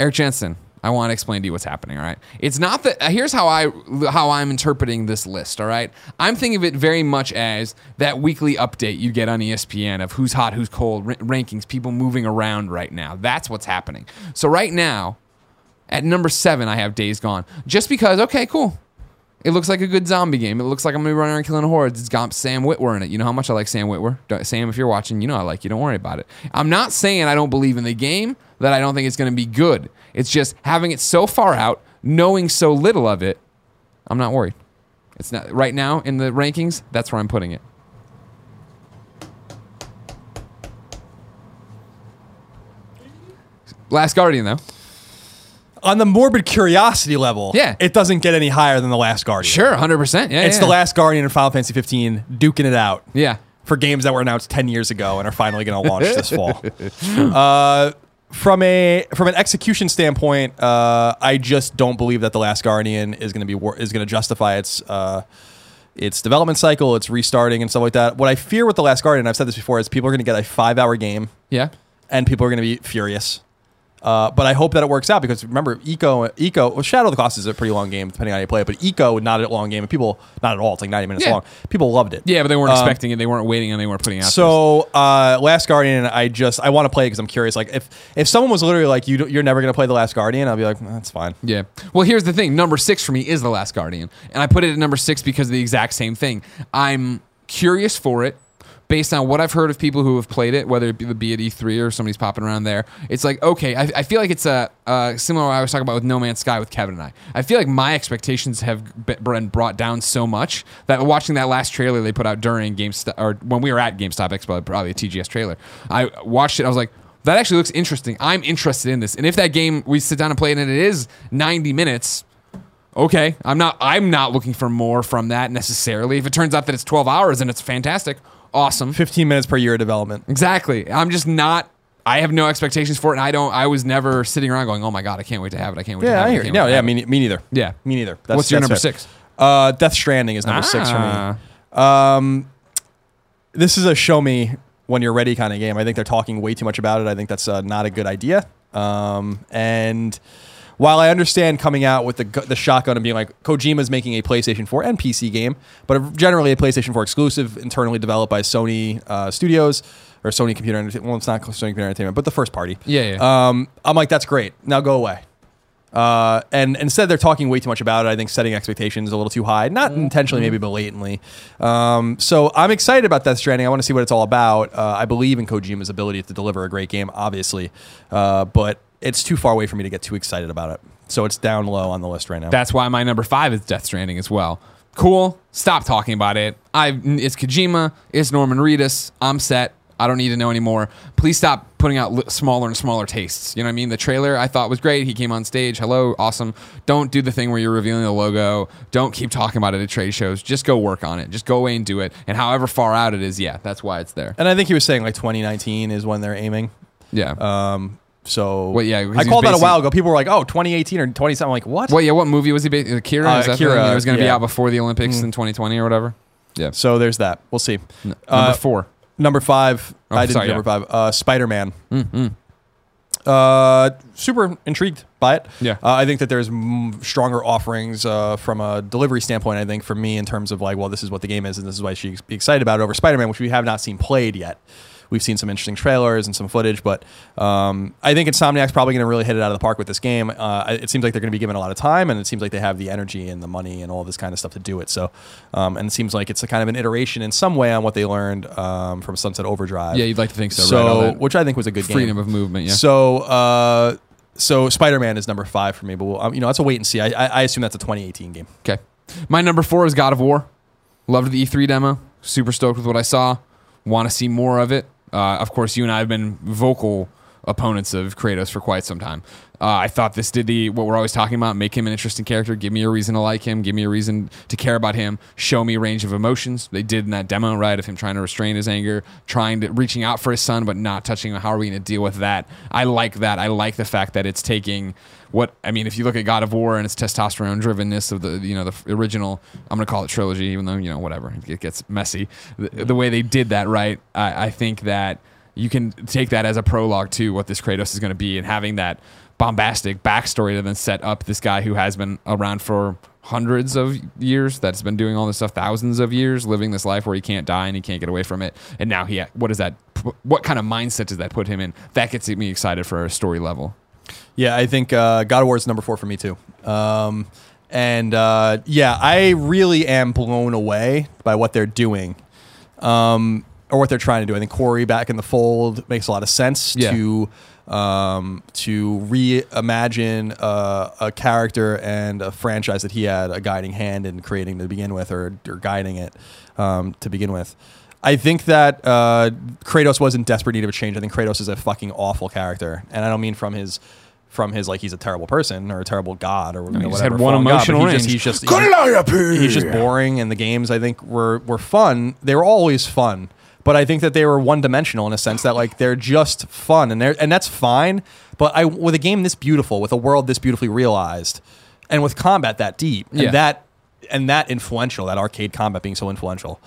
Eric Jensen. I want to explain to you what's happening, all right? It's not that... Here's how I'm interpreting this list, all right? I'm thinking of it very much as that weekly update you get on ESPN of who's hot, who's cold, rankings, people moving around right now. That's what's happening. So right now, at number 7, I have Days Gone. Just because, okay, cool. It looks like a good zombie game. It looks like I'm going to be running around killing hordes. It's got Sam Witwer in it. You know how much I like Sam Witwer? Sam, if you're watching, you know I like you. Don't worry about it. I'm not saying I don't believe in the game, that I don't think it's going to be good. It's just having it so far out, knowing so little of it, I'm not worried. It's not right now in the rankings, that's where I'm putting it. Last Guardian, though. On the morbid curiosity level, it doesn't get any higher than The Last Guardian. Sure, 100%. Yeah, it's The Last Guardian and Final Fantasy 15 duking it out. Yeah. For games that were announced 10 years ago and are finally going to launch this fall. From an execution standpoint, I just don't believe that The Last Guardian is going to be is going to justify its development cycle, its restarting and stuff like that. What I fear with The Last Guardian, I've said this before, is people are going to get a 5-hour game. Yeah, and people are going to be furious. But I hope that it works out because remember, Shadow of the Colossus is a pretty long game depending on how you play it, but Eco not a long game and people not at all. It's like 90 minutes long. People loved it. Yeah, but they weren't expecting it. They weren't waiting and they weren't putting it out. So Last Guardian, I want to play it because I'm curious. Like if someone was literally like you're never gonna play The Last Guardian, I'll be like that's fine. Yeah. Well, here's the thing. Number 6 for me is The Last Guardian, and I put it at number 6 because of the exact same thing. I'm curious for it. based on what I've heard of people who have played it, whether it be at E3 or somebody's popping around there, it's like, okay, I feel like it's similar to what I was talking about with No Man's Sky with Kevin and I. I feel like my expectations have been brought down so much that watching that last trailer they put out during GameStop, or when we were at GameStop Expo, probably a TGS trailer, I watched it, I was like, that actually looks interesting. I'm interested in this. And if that game, we sit down and play it and it is 90 minutes... okay, I'm not looking for more from that necessarily. If it turns out that it's 12 hours and it's fantastic, awesome. 15 minutes per year of development. Exactly. I'm just not... I have no expectations for it, and I was never sitting around going, oh my God, I can't wait to have it. I can't wait to have it. Yeah, I hear you. No, yeah, me neither. Yeah. Me neither. What's your number six? Death Stranding is number six for me. This is a show me when you're ready kind of game. I think they're talking way too much about it. I think that's not a good idea. And... while I understand coming out with the shotgun and being like, Kojima's making a PlayStation 4 and PC game, but generally a PlayStation 4 exclusive, internally developed by Sony Studios, or Sony Computer Entertainment. Well, it's not Sony Computer Entertainment, but the first party. Yeah. I'm like, that's great. Now go away. And instead, they're talking way too much about it. I think setting expectations a little too high. Not intentionally, maybe blatantly. So I'm excited about Death Stranding. I want to see what it's all about. I believe in Kojima's ability to deliver a great game, obviously. But... it's too far away for me to get too excited about it. So it's down low on the list right now. That's why my number five is Death Stranding as well. Cool. Stop talking about it. It's Kojima. It's Norman Reedus. I'm set. I don't need to know anymore. Please stop putting out smaller and smaller tastes. You know what I mean? The trailer I thought was great. He came on stage. Hello. Awesome. Don't do the thing where you're revealing the logo. Don't keep talking about it at trade shows. Just go work on it. Just go away and do it. And however far out it is, yeah, that's why it's there. And I think he was saying like 2019 is when they're aiming. Yeah. So well, yeah, I called that a while ago. People were like, oh, 2018 or 20-something. I'm like, what? Well, yeah, what movie was he based? Akira. It was going to be out before the Olympics in 2020 or whatever. Yeah. So there's that. We'll see. Number four. Number five. Oh, number five. Spider-Man. Super intrigued by it. Yeah. I think that there's stronger offerings from a delivery standpoint, I think, for me in terms of like, well, this is what the game is and this is why she should be excited about it over Spider-Man, which we have not seen played yet. We've seen some interesting trailers and some footage, but I think Insomniac's probably going to really hit it out of the park with this game. It seems like they're going to be given a lot of time, and it seems like they have the energy and the money and all this kind of stuff to do it. So, and it seems like it's a kind of an iteration in some way on what they learned from Sunset Overdrive. Yeah, you'd like to think so. Right? Which I think was a good freedom game. Of movement. Yeah. So Spider-Man is number five for me, but we'll, that's a wait and see. I assume that's a 2018 game. Okay, my number four is God of War. Loved the E3 demo. Super stoked with what I saw. Want to see more of it. Of course, you and I have been vocal opponents of Kratos for quite some time. I thought this did what we're always talking about, make him an interesting character, give me a reason to like him, give me a reason to care about him, show me a range of emotions. They did in that demo, right, of him trying to restrain his anger, reaching out for his son, but not touching him. How are we going to deal with that? I like that. I like the fact that it's taking if you look at God of War and its testosterone drivenness of the original, I'm going to call it trilogy, even though, whatever, it gets messy. The way they did that, right, I think that you can take that as a prologue to what this Kratos is going to be, and having that bombastic backstory to then set up this guy who has been around for hundreds of years, that's been doing all this stuff, thousands of years, living this life where he can't die and he can't get away from it. And now what kind of mindset does that put him in? That gets me excited for a story level. Yeah, I think God of War is number four for me too. I really am blown away by what they're doing. Or what they're trying to do. I think Corey back in the fold makes a lot of sense to reimagine a character and a franchise that he had a guiding hand in creating to begin with, or guiding it to begin with. I think that Kratos was in desperate need of a change. I think Kratos is a fucking awful character, and I don't mean from his like he's a terrible person or a terrible god or whatever. He's had one emotional range. He's just boring, and the games I think were fun. They were always fun. But I think that they were one-dimensional in a sense that like they're just fun, and that's fine. But with a game this beautiful, with a world this beautifully realized, and with combat that deep, and that influential, that arcade combat being so influential,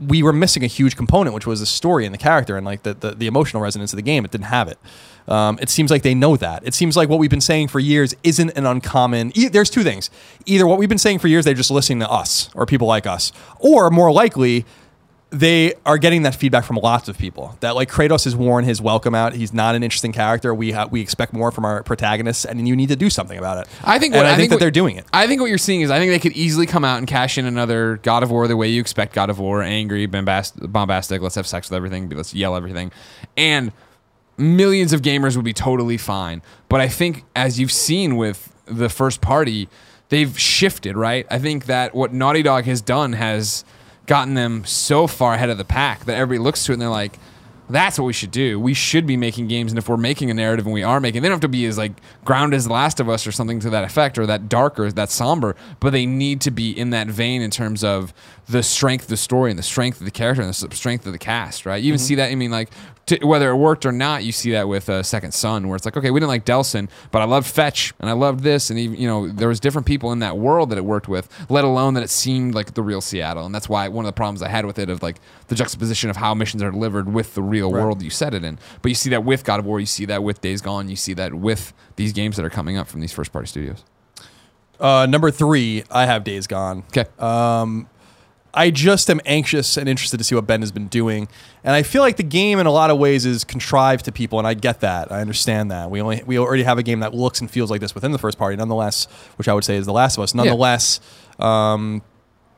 we were missing a huge component, which was the story and the character and like the emotional resonance of the game. It didn't have it. It seems like they know that. It seems like what we've been saying for years isn't an uncommon... there's two things. Either what we've been saying for years, they're just listening to us or people like us, or more likely... they are getting that feedback from lots of people that like Kratos has worn his welcome out. He's not an interesting character. We expect more from our protagonists, and you need to do something about it. I think they're doing it. I think what you're seeing is I think they could easily come out and cash in another God of War the way you expect God of War, angry, bombastic, let's have sex with everything, let's yell everything, and millions of gamers would be totally fine. But I think as you've seen with the first party, they've shifted, right? I think that what Naughty Dog has done has gotten them so far ahead of the pack that everybody looks to it and they're like, that's what we should do. We should be making games, and if we're making a narrative, and we are making, they don't have to be as like grounded as The Last of Us or something to that effect, or that dark or that somber, but they need to be in that vein in terms of the strength of the story and the strength of the character and the strength of the cast, right? You even see that, I mean, like, whether it worked or not, you see that with Second Son, where it's like, okay, we didn't like Delson, but I loved Fetch, and I loved this, and even, you know, there was different people in that world that it worked with, let alone that it seemed like the real Seattle, and that's why one of the problems I had with it of, like, the juxtaposition of how missions are delivered with the real world you set it in. But you see that with God of War, you see that with Days Gone, you see that with these games that are coming up from these first-party studios. Number three, I have Days Gone. Okay. I just am anxious and interested to see what Ben has been doing. And I feel like the game in a lot of ways is contrived to people, and I get that. I understand that. We already have a game that looks and feels like this within the first party, nonetheless, which I would say is The Last of Us. Nonetheless,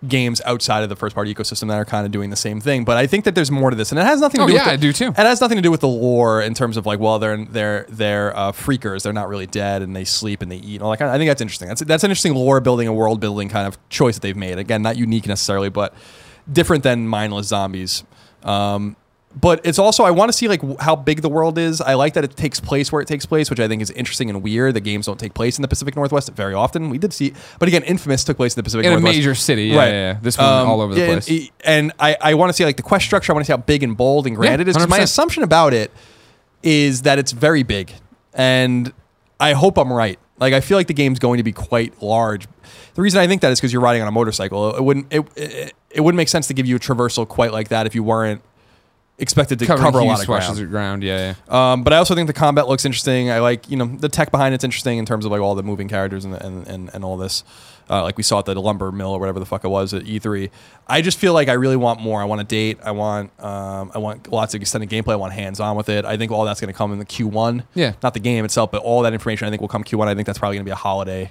games outside of the first party ecosystem that are kind of doing the same thing. But I think that there's more to this. And it has nothing to do with it has nothing to do with the lore in terms of like, well, they're freakers. They're not really dead, and they sleep and they eat and all that kind of, I think that's interesting. That's an interesting lore building and world building kind of choice that they've made. Again, not unique necessarily, but different than mindless zombies. But it's also, I want to see like how big the world is. I like that it takes place where it takes place, which I think is interesting and weird. The games don't take place in the Pacific Northwest very often. We did see, but again, Infamous took place in the Pacific Northwest. In a major city, yeah. This one all over the place. And I want to see like the quest structure. I want to see how big and bold and grand it is. My assumption about it is that it's very big, and I hope I'm right. Like, I feel like the game's going to be quite large. The reason I think that is because you're riding on a motorcycle. It wouldn't make sense to give you a traversal quite like that if you weren't expected to cover a lot of ground. But I also think the combat looks interesting. I like, you know, the tech behind it's interesting in terms of like all the moving characters and all this. Like we saw at the lumber mill or whatever the fuck it was at E3. I just feel like I really want more. I want a date. I want lots of extended gameplay. I want hands-on with it. I think all that's going to come in the Q1. Yeah. Not the game itself, but all that information I think will come Q1. I think that's probably going to be a holiday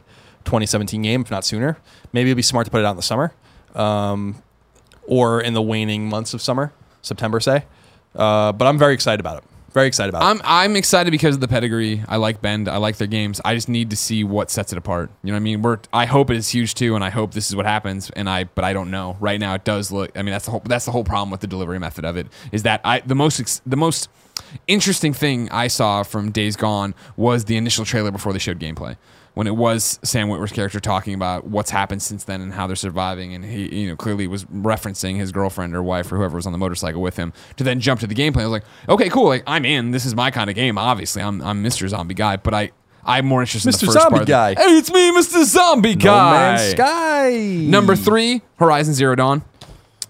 2017 game, if not sooner. Maybe it'd be smart to put it out in the summer or in the waning months of summer, September, say. But I'm very excited about it. I'm excited because of the pedigree. I like Bend. I like their games. I just need to see what sets it apart. You know what I mean? I hope it is huge too, and I hope this is what happens. But I don't know. Right now, it does look. I mean, that's the whole problem with the delivery method of it is that the most interesting thing I saw from Days Gone was the initial trailer before they showed gameplay, when it was Sam Witwer's character talking about what's happened since then and how they're surviving, and he, you know, clearly was referencing his girlfriend or wife or whoever was on the motorcycle with him, to then jump to the gameplay. I was like, okay, cool, like I'm in. This is my kind of game. Obviously, I'm Mr. Zombie Guy, but I'm more interested in the first part. Mr. Zombie Guy. Hey, it's me, Mr. Zombie Guy. No Man's Sky. Number three, Horizon Zero Dawn,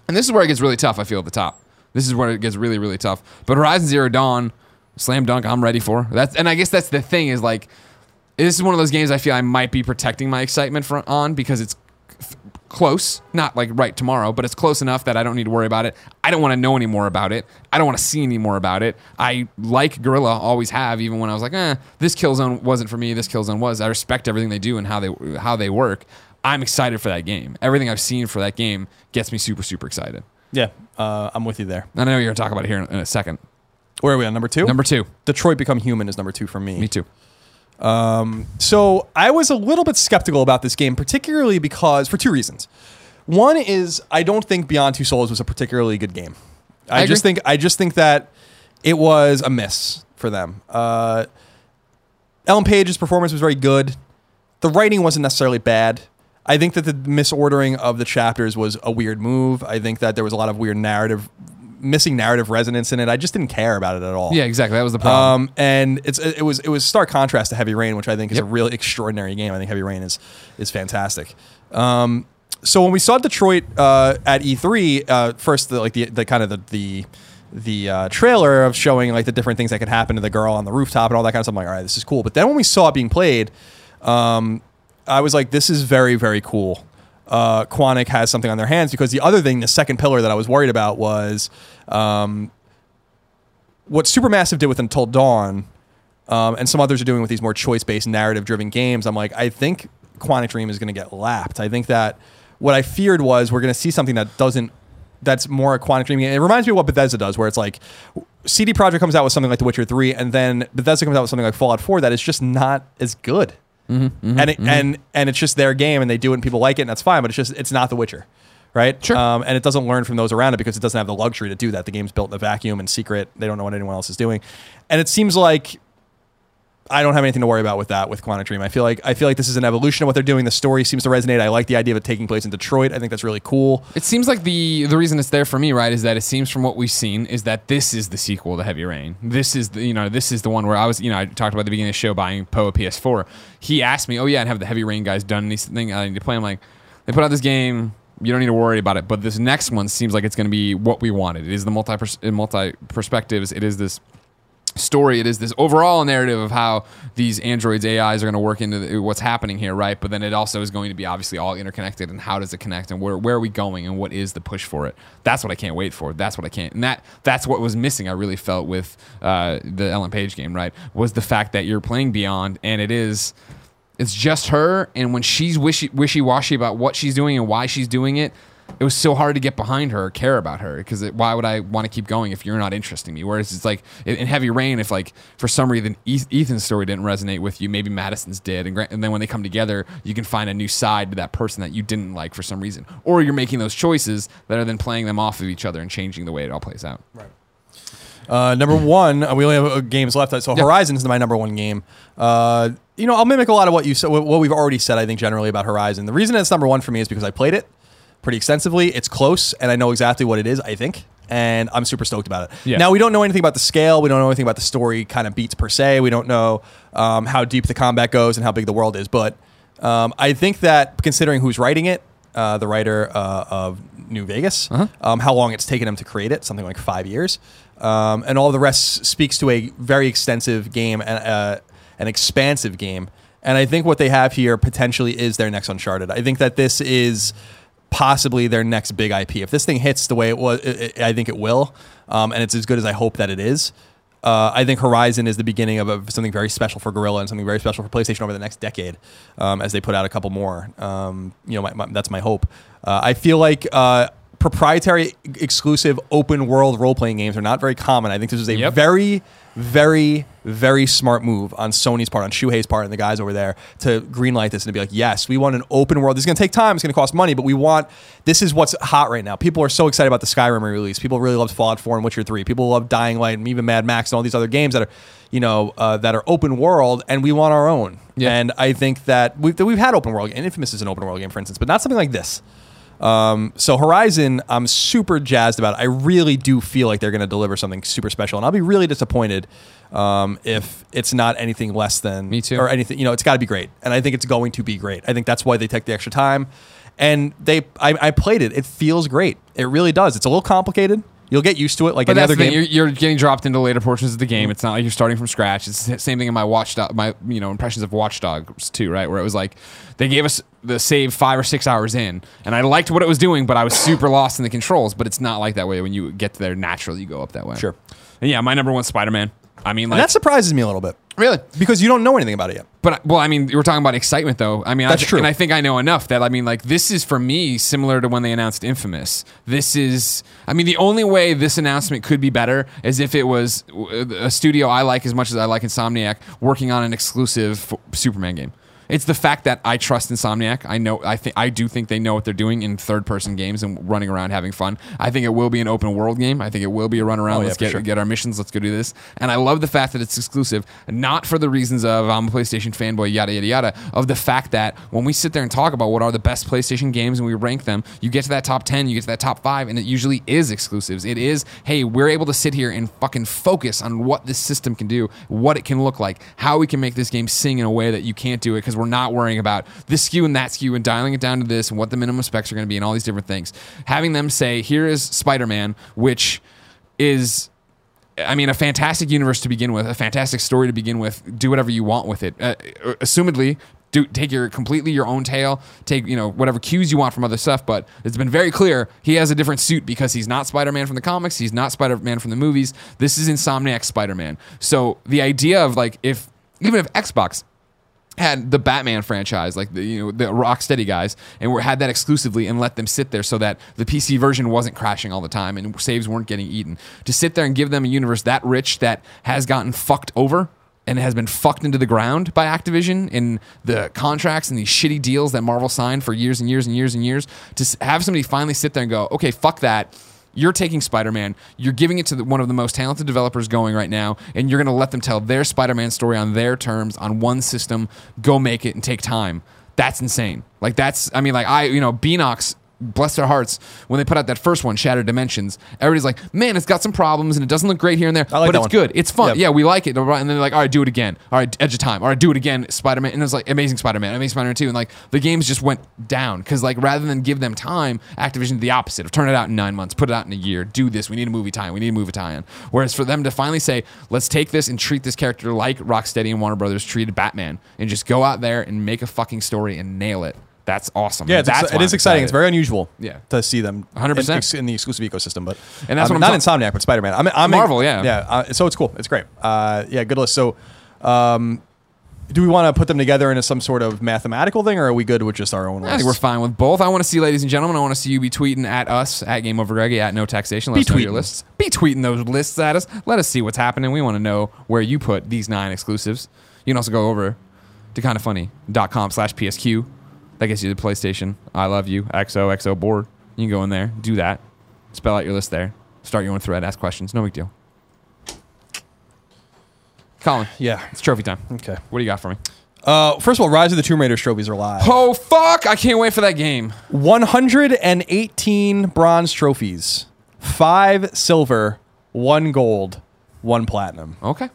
and this is where it gets really tough. I feel at the top. This is where it gets really, really tough. But Horizon Zero Dawn, slam dunk. I'm ready for that. And I guess that's the thing is like, this is one of those games I feel I might be protecting my excitement on because it's close. Not like right tomorrow, but it's close enough that I don't need to worry about it. I don't want to know any more about it. I don't want to see any more about it. I like Guerrilla, always have, even when I was like, this Killzone wasn't for me. This Killzone was. I respect everything they do and how they work. I'm excited for that game. Everything I've seen for that game gets me super, super excited. Yeah, I'm with you there. I know you're going to talk about it here in a second. Where are we on? Number two? Number two. Detroit Become Human is number two for me. Me too. So I was a little bit skeptical about this game, particularly because for two reasons. One is I don't think Beyond Two Souls was a particularly good game. I just think that it was a miss for them. Ellen Page's performance was very good. The writing wasn't necessarily bad. I think that the misordering of the chapters was a weird move. I think that there was a lot of weird missing narrative resonance in it. I just didn't care about it at all. Yeah, exactly. That was the problem. And it was stark contrast to Heavy Rain, which I think is a really extraordinary game. I think Heavy Rain is fantastic. So when we saw Detroit at E3, first the trailer of showing like the different things that could happen to the girl on the rooftop and all that kind of stuff, I'm like, all right, this is cool. But then when we saw it being played, I was like, this is very, very cool. Quantic has something on their hands, because the other thing, the second pillar that I was worried about was what Supermassive did with Until Dawn, and some others are doing with these more choice-based, narrative-driven games. I'm like, I think Quantic Dream is going to get lapped. I think that what I feared was we're going to see something that doesn't, that's more a Quantic Dream game. It reminds me of what Bethesda does, where it's like CD Projekt comes out with something like The Witcher 3, and then Bethesda comes out with something like Fallout 4 that is just not as good. And it's just their game, and they do it, and people like it, and that's fine. But it's just, it's not The Witcher, right? Sure. And it doesn't learn from those around it, because it doesn't have the luxury to do that. The game's built in a vacuum and secret. They don't know what anyone else is doing, and it seems like I don't have anything to worry about with that with Quantic Dream. I feel like this is an evolution of what they're doing. The story seems to resonate. I like the idea of it taking place in Detroit. I think that's really cool. It seems like the reason it's there for me, right, is that it seems from what we've seen is that this is the sequel to Heavy Rain. This is the, you know, this is the one where I was, you know, I talked about at the beginning of the show buying Poe a PS4. He asked me, "Oh yeah, and have the Heavy Rain guys done this thing I need to play?" I'm like, "They put out this game. You don't need to worry about it." But this next one seems like it's going to be what we wanted. It is the multi perspectives. It is this story. It is this overall narrative of how these androids, AIs, are going to work into what's happening here, right? But then it also is going to be obviously all interconnected, and how does it connect, and where are we going, and what is the push for it? That's what I can't wait for. That's what I can't, and that's what was missing, I really felt, with the Ellen Page game, right? Was the fact that you're playing Beyond, and it's just her, and when she's wishy-washy about what she's doing and why she's doing it, it was so hard to get behind her or care about her, because why would I want to keep going if you're not interesting me? Whereas it's like in Heavy Rain, if like for some reason Ethan's story didn't resonate with you, maybe Madison's did, and then when they come together, you can find a new side to that person that you didn't like for some reason, or you're making those choices that are then playing them off of each other and changing the way it all plays out. Right. Number one, we only have games left, so Horizon's my number one game. You know, I'll mimic a lot of what you said, what we've already said, I think, generally about Horizon. The reason it's number one for me is because I played it pretty extensively. It's close, and I know exactly what it is, I think, and I'm super stoked about it. Yeah. Now, we don't know anything about the scale. We don't know anything about the story kind of beats per se. We don't know how deep the combat goes and how big the world is, but I think that considering who's writing it, the writer of New Vegas, how long it's taken him to create it, something like 5 years, and all the rest speaks to a very extensive game and an expansive game. And I think what they have here potentially is their next Uncharted. I think that this is possibly their next big IP. If this thing hits the way it was, I think it will, and it's as good as I hope that it is. I think Horizon is the beginning of something very special for Guerrilla and something very special for PlayStation over the next decade, as they put out a couple more. You know, that's my hope. I feel like proprietary, exclusive, open world role playing games are not very common. I think this is a very, very, very smart move on Sony's part, on Shuhei's part, and the guys over there to greenlight this and to be like, yes, we want an open world. This is going to take time. It's going to cost money, but we want, this is what's hot right now. People are so excited about the Skyrim release. People really love Fallout 4 and Witcher 3. People love Dying Light and even Mad Max and all these other games that are, you know, that are open world, and we want our own. Yeah. And I think that we've had open world, and Infamous is an open world game, for instance, but not something like this. So Horizon, I'm super jazzed about it. I really do feel like they're going to deliver something super special, and I'll be really disappointed if it's not anything less than me too, or anything. You know, it's got to be great, and I think it's going to be great. I think that's why they take the extra time, and I played it. It feels great. It really does. It's a little complicated. You'll get used to it, like but any other game. You're getting dropped into later portions of the game. It's not like you're starting from scratch. It's the same thing in my impressions of Watch Dogs 2, right? Where it was like they gave us the save 5 or 6 hours in, and I liked what it was doing, but I was super lost in the controls. But it's not like that way when you get there naturally. You go up that way. Sure. And yeah, my number one, Spider-Man. I mean, like, and that surprises me a little bit. Really? Because you don't know anything about it yet. But, well, I mean, we're talking about excitement, though. I mean, that's true. And I think I know enough that, I mean, like, this is, for me, similar to when they announced Infamous. This is, I mean, the only way this announcement could be better is if it was a studio I like as much as I like Insomniac working on an exclusive Superman game. It's the fact that I trust Insomniac. I do think they know what they're doing in third-person games and running around having fun. I think it will be an open-world game. I think it will be a run-around. Let's get our missions. Let's go do this. And I love the fact that it's exclusive, not for the reasons of I'm a PlayStation fanboy, yada, yada, yada, of the fact that when we sit there and talk about what are the best PlayStation games and we rank them, you get to that top 10, you get to that top 5, and it usually is exclusives. It is, hey, we're able to sit here and fucking focus on what this system can do, what it can look like, how we can make this game sing in a way that you can't do it because we're not worrying about this SKU and that SKU and dialing it down to this and what the minimum specs are going to be and all these different things. Having them say, here is Spider-Man, which is, I mean, a fantastic universe to begin with, a fantastic story to begin with, do whatever you want with it. Assumedly, do take your completely your own tale, take, you know, whatever cues you want from other stuff, but it's been very clear he has a different suit because he's not Spider-Man from the comics, he's not Spider-Man from the movies. This is Insomniac's Spider-Man. So the idea of, like, if Xbox had the Batman franchise, like the Rocksteady guys, and had that exclusively and let them sit there so that the PC version wasn't crashing all the time and saves weren't getting eaten, to sit there and give them a universe that rich that has gotten fucked over and has been fucked into the ground by Activision in the contracts and these shitty deals that Marvel signed for years and years and years and years, to have somebody finally sit there and go, okay, fuck that. You're taking Spider-Man, you're giving it to one of the most talented developers going right now, and you're going to let them tell their Spider-Man story on their terms, on one system, go make it and take time. That's insane. Like, that's, I mean, like, Beanox, bless their hearts, when they put out that first one, Shattered Dimensions, everybody's like, man, it's got some problems, and it doesn't look great here and there, but it's good, it's fun, yeah, we like it, and then they're like, all right, do it again, all right, Edge of Time, all right, do it again, Spider-Man, and it was like, Amazing Spider-Man, Amazing Spider-Man 2, and like, the games just went down, because like, rather than give them time, Activision did the opposite, of turn it out in 9 months, put it out in a year, do this, we need a movie tie-in, whereas for them to finally say, let's take this and treat this character like Rocksteady and Warner Brothers treated Batman, and just go out there and make a fucking story and nail it. That's awesome. Yeah, it is exciting. It's very unusual to see them 100% in the exclusive ecosystem. But and that's what I'm not Insomniac, but Spider-Man. I'm Marvel, so it's cool. It's great. Good list. So do we want to put them together into some sort of mathematical thing, or are we good with just our own list? I think we're fine with both. I want to see, ladies and gentlemen, I want to see you be tweeting at us, at Game Over Greggy, at No Taxation. Let us know your lists. Be tweeting those lists at us. Let us see what's happening. We want to know where you put these 9 exclusives. You can also go over to kindoffunny.com/PSQ. That gets you the PlayStation I Love You XOXO board. You can go in there, do that, spell out your list there, start your own thread, ask questions, no big deal. Colin, it's trophy time. Okay, what do you got for me? First of all, Rise of the Tomb Raiders trophies are live. Oh fuck! I can't wait for that game. 118 bronze trophies, 5 silver, 1 gold, 1 platinum. Okay.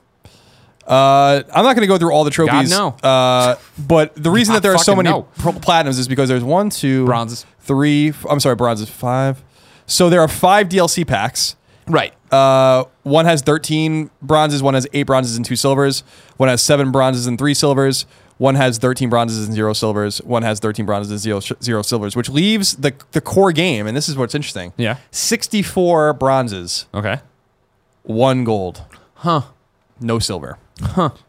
I'm not going to go through all the trophies, God, no. But the reason that there are so many platinums is because there's 1, 2 bronzes, 3, I'm sorry, bronzes, 5. So there are 5 DLC packs, right? One has 13 bronzes, one has 8 bronzes and 2 silvers, one has 7 bronzes and 3 silvers, one has 13 bronzes and 0 silvers, one has 13 bronzes and 0 silvers, which leaves the core game, and this is what's interesting, 64 bronzes, okay, 1 gold, no silver.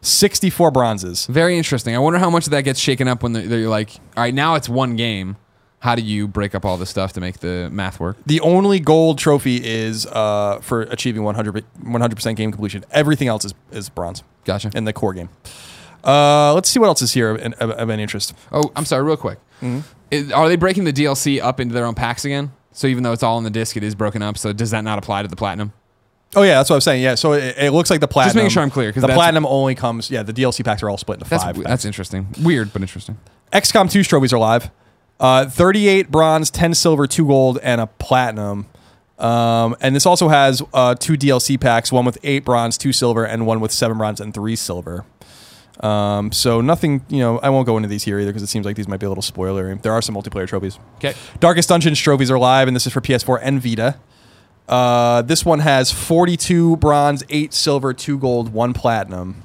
64 bronzes. Very interesting. I wonder how much of that gets shaken up when they're like, all right, now it's one game. How do you break up all this stuff to make the math work? The only gold trophy is for achieving 100% game completion. Everything else is bronze. Gotcha. In the core game. Let's see what else is here of an interest. Oh, I'm sorry, real quick. Mm-hmm. Are they breaking the DLC up into their own packs again? So even though it's all in the disc, it is broken up. So does that not apply to the platinum? Oh, yeah, that's what I was saying. Yeah, so it looks like the platinum... Just making sure I'm clear. The platinum only comes... Yeah, the DLC packs are all split into 5 packs. That's interesting. Weird, but interesting. XCOM 2's trophies are live. 38 bronze, 10 silver, 2 gold, and a platinum. And this also has 2 DLC packs, one with 8 bronze, 2 silver, and one with 7 bronze and 3 silver. So nothing... I won't go into these here either because it seems like these might be a little spoilery. There are some multiplayer trophies. Okay. Darkest Dungeon's trophies are live, and this is for PS4 and Vita. This one has 42 bronze, 8 silver, 2 gold, 1 platinum.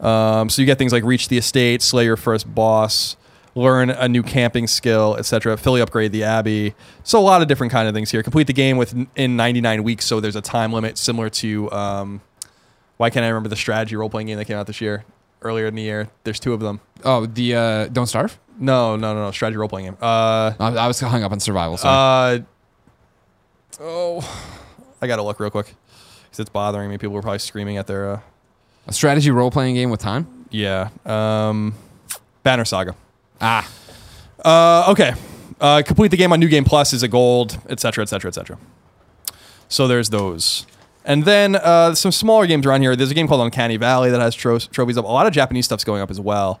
So you get things like Reach the Estate, Slay Your First Boss, Learn a New Camping Skill, etc. Fully Upgrade the Abbey. So a lot of different kind of things here. Complete the game in 99 weeks, so there's a time limit similar to... why can't I remember the strategy role-playing game that came out this year? Earlier in the year. There's 2 of them. Oh, the Don't Starve? No. Strategy role-playing game. I was hung up on survival, sorry. I gotta look real quick because it's bothering me. People are probably screaming at their a strategy role playing game with time. Yeah, Banner Saga. Okay. Complete the game on New Game Plus is a gold, etc., etc., etc. So there's those, and then some smaller games around here. There's a game called Uncanny Valley that has trophies up. A lot of Japanese stuff's going up as well.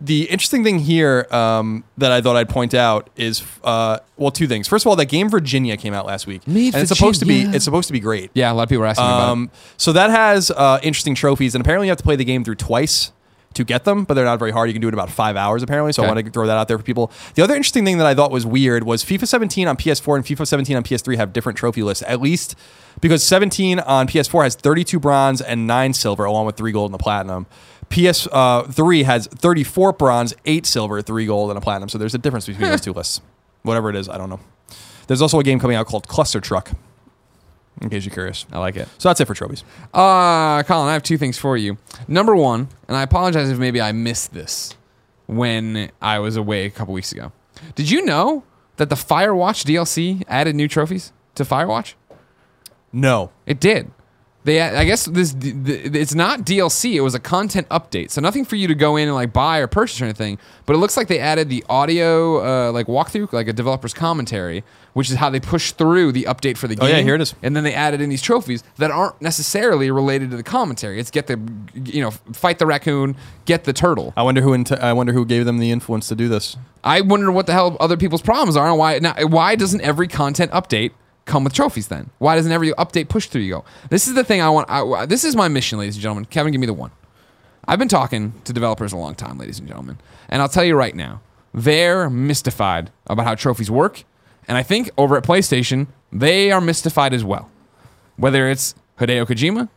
The interesting thing here that I thought I'd point out is 2 things. First of all, that game Virginia came out last week. It's supposed to be great. Yeah, a lot of people are asking me about it. So that has interesting trophies, and apparently you have to play the game through twice to get them, but they're not very hard. You can do it in about 5 hours apparently. So I want to throw that out there for people. The other interesting thing that I thought was weird was FIFA 17 on PS4 and FIFA 17 on PS3 have different trophy lists, at least because 17 on PS4 has 32 bronze and 9 silver along with 3 gold and a platinum. PS3 has 34 bronze, 8 silver, 3 gold, and a platinum. So there's a difference between those two lists. Whatever it is, I don't know. There's also a game coming out called Cluster Truck, in case you're curious. I like it. So that's it for trophies. Colin, I have two things for you. Number one, and I apologize if maybe I missed this when I was away a couple weeks ago. Did you know that the Firewatch DLC added new trophies to Firewatch? No. It did. They, I guess this it's not DLC. It was a content update, so nothing for you to go in and like buy or purchase or anything. But it looks like they added the audio like walkthrough, like a developer's commentary, which is how they push through the update for the game. Oh yeah, here it is. And then they added in these trophies that aren't necessarily related to the commentary. It's get the, you know, fight the raccoon, get the turtle. I wonder who I wonder who gave them the influence to do this. I wonder what the hell other people's problems are and why. Now, why doesn't every content update come with trophies then? Why doesn't every update push through you go? This is the thing I want. This is my mission, ladies and gentlemen. Kevin, give me the one. I've been talking to developers a long time, ladies and gentlemen. And I'll tell you right now, they're mystified about how trophies work. And I think over at PlayStation, they are mystified as well. Whether it's Hideo Kojima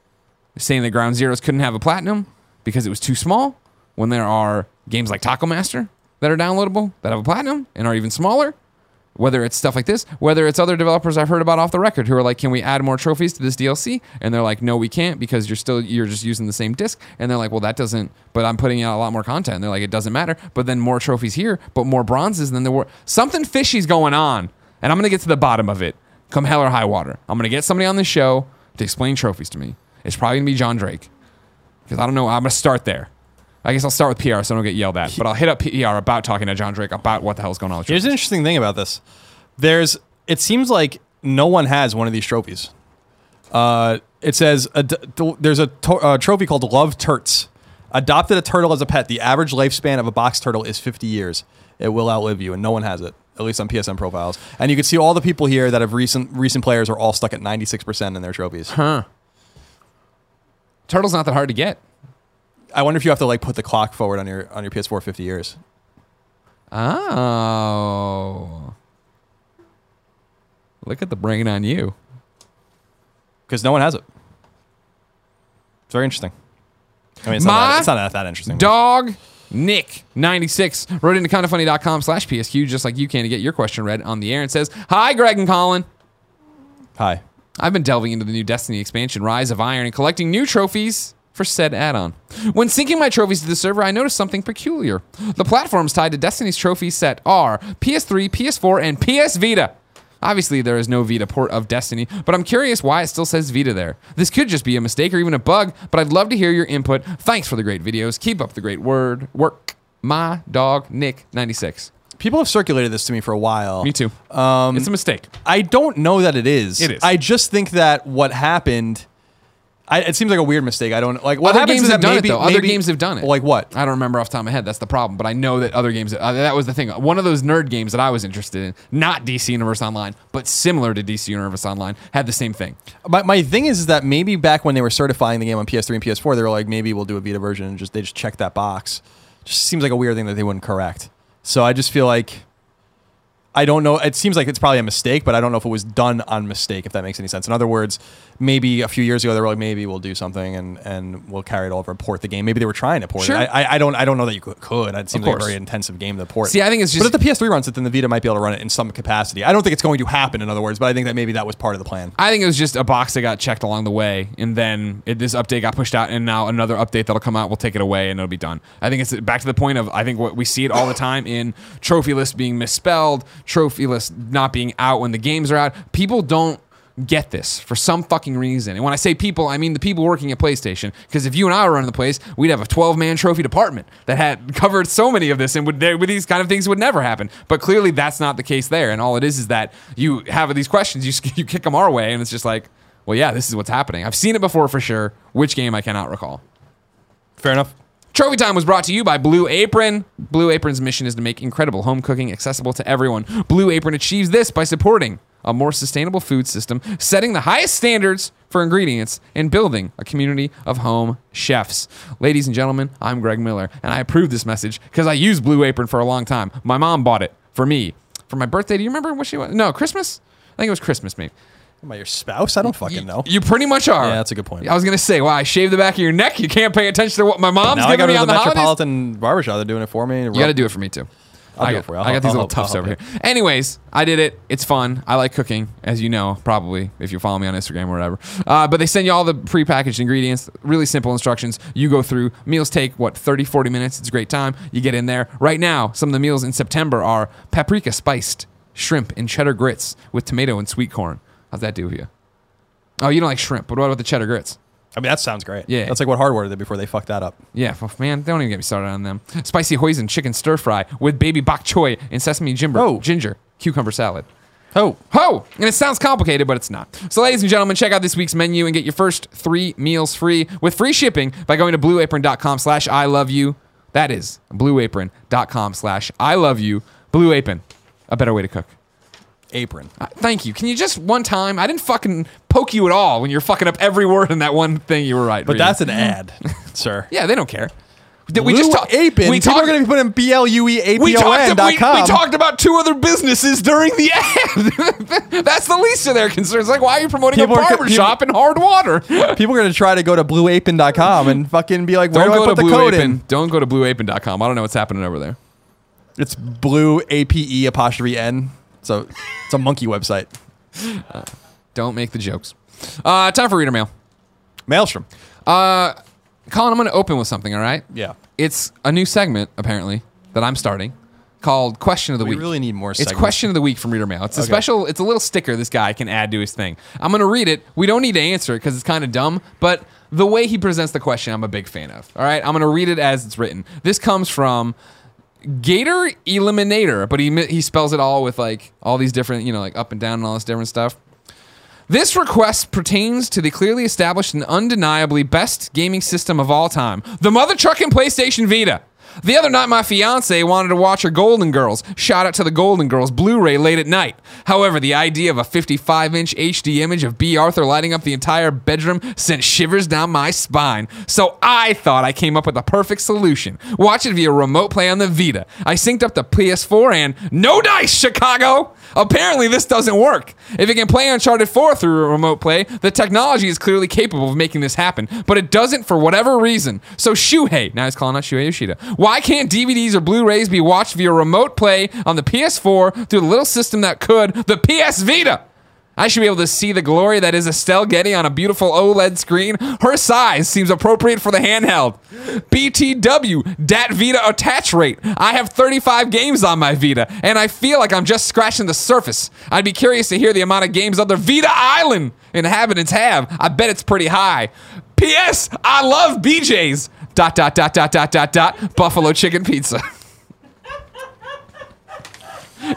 saying that Ground Zeroes couldn't have a platinum because it was too small, when there are games like Taco Master that are downloadable, that have a platinum, and are even smaller. Whether it's stuff like this, whether it's other developers I've heard about off the record who are like, can we add more trophies to this DLC? And they're like, no, we can't because you're just using the same disc. And they're like, well, that doesn't, but I'm putting out a lot more content. And they're like, it doesn't matter. But then more trophies here, but more bronzes than there were. Something fishy's going on. And I'm going to get to the bottom of it, come hell or high water. I'm going to get somebody on this show to explain trophies to me. It's probably going to be John Drake because I don't know. I'm going to start there. I guess I'll start with PR so I don't get yelled at. But I'll hit up PR about talking to John Drake about what the hell is going on with trophies. Here's an interesting thing about this. It seems like no one has one of these trophies. It says there's a trophy called Love Turts. Adopted a turtle as a pet. The average lifespan of a box turtle is 50 years. It will outlive you, and no one has it, at least on PSN profiles. And you can see all the people here that have recent players are all stuck at 96% in their trophies. Huh. Turtle's not that hard to get. I wonder if you have to like put the clock forward on your PS4 50 years. Oh, look at the brain on you, because no one has it. It's very interesting. I mean, it's not that interesting. Dog Nick 96 wrote into kindafunny.com/psq just like you can to get your question read on the air, and says, "Hi, Greg and Colin. Hi. I've been delving into the new Destiny expansion, Rise of Iron, and collecting new trophies for said add-on. When syncing my trophies to the server, I noticed something peculiar. The platforms tied to Destiny's trophy set are PS3, PS4, and PS Vita. Obviously, there is no Vita port of Destiny, but I'm curious why it still says Vita there. This could just be a mistake or even a bug, but I'd love to hear your input. Thanks for the great videos. Keep up the great work. My dog, Nick, 96. People have circulated this to me for a while. Me too. It's a mistake. I don't know that it is. It is. I just think that what happened... it seems like a weird mistake. I don't like what other games have done it though. Other games have done it. Like what? I don't remember off the top of my head. That's the problem. But I know that other games. That was the thing. One of those nerd games that I was interested in, not DC Universe Online, but similar to DC Universe Online, had the same thing. My thing is that maybe back when they were certifying the game on PS3 and PS4, they were like, maybe we'll do a Vita version, and they just check that box. Just seems like a weird thing that they wouldn't correct. So I just feel like, I don't know. It seems like it's probably a mistake, but I don't know if it was done on mistake, if that makes any sense. In other words, maybe a few years ago, they were like, maybe we'll do something and we'll carry it over and port the game. Maybe they were trying to port it. I don't know that you could. It seems like a very intensive game to port. See, I think it's just... But if the PS3 runs it, then the Vita might be able to run it in some capacity. I don't think it's going to happen, in other words, but I think that maybe that was part of the plan. I think it was just a box that got checked along the way, and then this update got pushed out, and now another update that'll come out will take it away, and it'll be done. I think it's back to the point of, I think what we see it all the time in trophy lists being misspelled, trophy list not being out when the games are out. People don't get this for some fucking reason. And when I say people, I mean the people working at PlayStation. Because if you and I were running the place, we'd have a 12-man trophy department that had covered so many of this, and these kind of things would never happen. But clearly that's not the case there. And all it is that you have these questions, you kick them our way, and it's just like, well, yeah, this is what's happening. I've seen it before for sure. Which game, I cannot recall. Fair enough. Trophy Time was brought to you by Blue Apron. Blue Apron's mission is to make incredible home cooking accessible to everyone. Blue Apron achieves this by supporting a more sustainable food system, setting the highest standards for ingredients, and building a community of home chefs. Ladies and gentlemen, I'm Greg Miller, and I approve this message because I used Blue Apron for a long time. My mom bought it for me for my birthday. Do you remember what she was? No, Christmas? I think it was Christmas, maybe. Am I your spouse? I don't fucking know. You pretty much are. Yeah, that's a good point. I was going to say, well, I shaved the back of your neck. You can't pay attention to what my mom's giving me on the holidays. Metropolitan Barbershop. They're doing it for me. You got to do it for me, too. I'll do it for you. I got these little tufts over here. Anyways, I did it. It's fun. I like cooking, as you know, probably, if you follow me on Instagram or whatever. But they send you all the prepackaged ingredients, really simple instructions. You go through. Meals take, what, 30, 40 minutes? It's a great time. You get in there. Right now, some of the meals in September are paprika spiced shrimp and cheddar grits with tomato and sweet corn. How's that do for you? Oh, you don't like shrimp, but what about the cheddar grits? I mean, that sounds great. Yeah. That's like what Hardware did before they fucked that up. Yeah, well, man, don't even get me started on them. Spicy hoisin chicken stir fry with baby bok choy and sesame ginger cucumber salad. Ho. Ho! And it sounds complicated, but it's not. So, ladies and gentlemen, check out this week's menu and get your first 3 meals free with free shipping by going to blueapron.com/I love you. That is blueapron.com/I love you. Blue Apron, a better way to cook. Apron. Thank you. Can you just one time? I didn't fucking poke you at all when you're fucking up every word in that one thing you were right. But that's an ad, sir. Yeah, they don't care. We just talked. People are going to be putting BLUEAPON.com. We talked about 2 other businesses during the ad. That's the least of their concerns. Like, why are you promoting a barbershop in hard water? People are going to try to go to BlueApron.com and fucking be like, where do I put the code in? Don't go to BlueApron.com. I don't know what's happening over there. It's BlueAPE_N. So it's a monkey website. Don't make the jokes. Time for reader mail. Maelstrom. Colin, I'm going to open with something, all right? Yeah. It's a new segment, apparently, that I'm starting called Question of the Week. We really need more segments. It's Question of the Week from Reader Mail. It's it's a little sticker this guy can add to his thing. I'm going to read it. We don't need to answer it because it's kind of dumb, but the way he presents the question, I'm a big fan of. All right? I'm going to read it as it's written. This comes from Gator Eliminator, but he spells it all with like all these different, you know, like up and down and all this different stuff. This request pertains to the clearly established and undeniably best gaming system of all time, the mother trucking PlayStation Vita. The other night, my fiance wanted to watch her Golden Girls. Shout out to the Golden Girls Blu-ray late at night. However, the idea of a 55-inch HD image of B. Arthur lighting up the entire bedroom sent shivers down my spine. So I thought I came up with the perfect solution. Watch it via remote play on the Vita. I synced up the PS4 and no dice, Chicago! Apparently, this doesn't work. If it can play Uncharted 4 through a remote play, the technology is clearly capable of making this happen, but it doesn't for whatever reason. So Shuhei, now he's calling out Shuhei Yoshida, why can't DVDs or Blu-rays be watched via remote play on the PS4 through the little system that could, the PS Vita? I should be able to see the glory that is Estelle Getty on a beautiful OLED screen. Her size seems appropriate for the handheld. BTW, Dat Vita attach rate. I have 35 games on my Vita, and I feel like I'm just scratching the surface. I'd be curious to hear the amount of games other Vita Island inhabitants have. I bet it's pretty high. P.S. I love BJ's. ... Buffalo chicken pizza.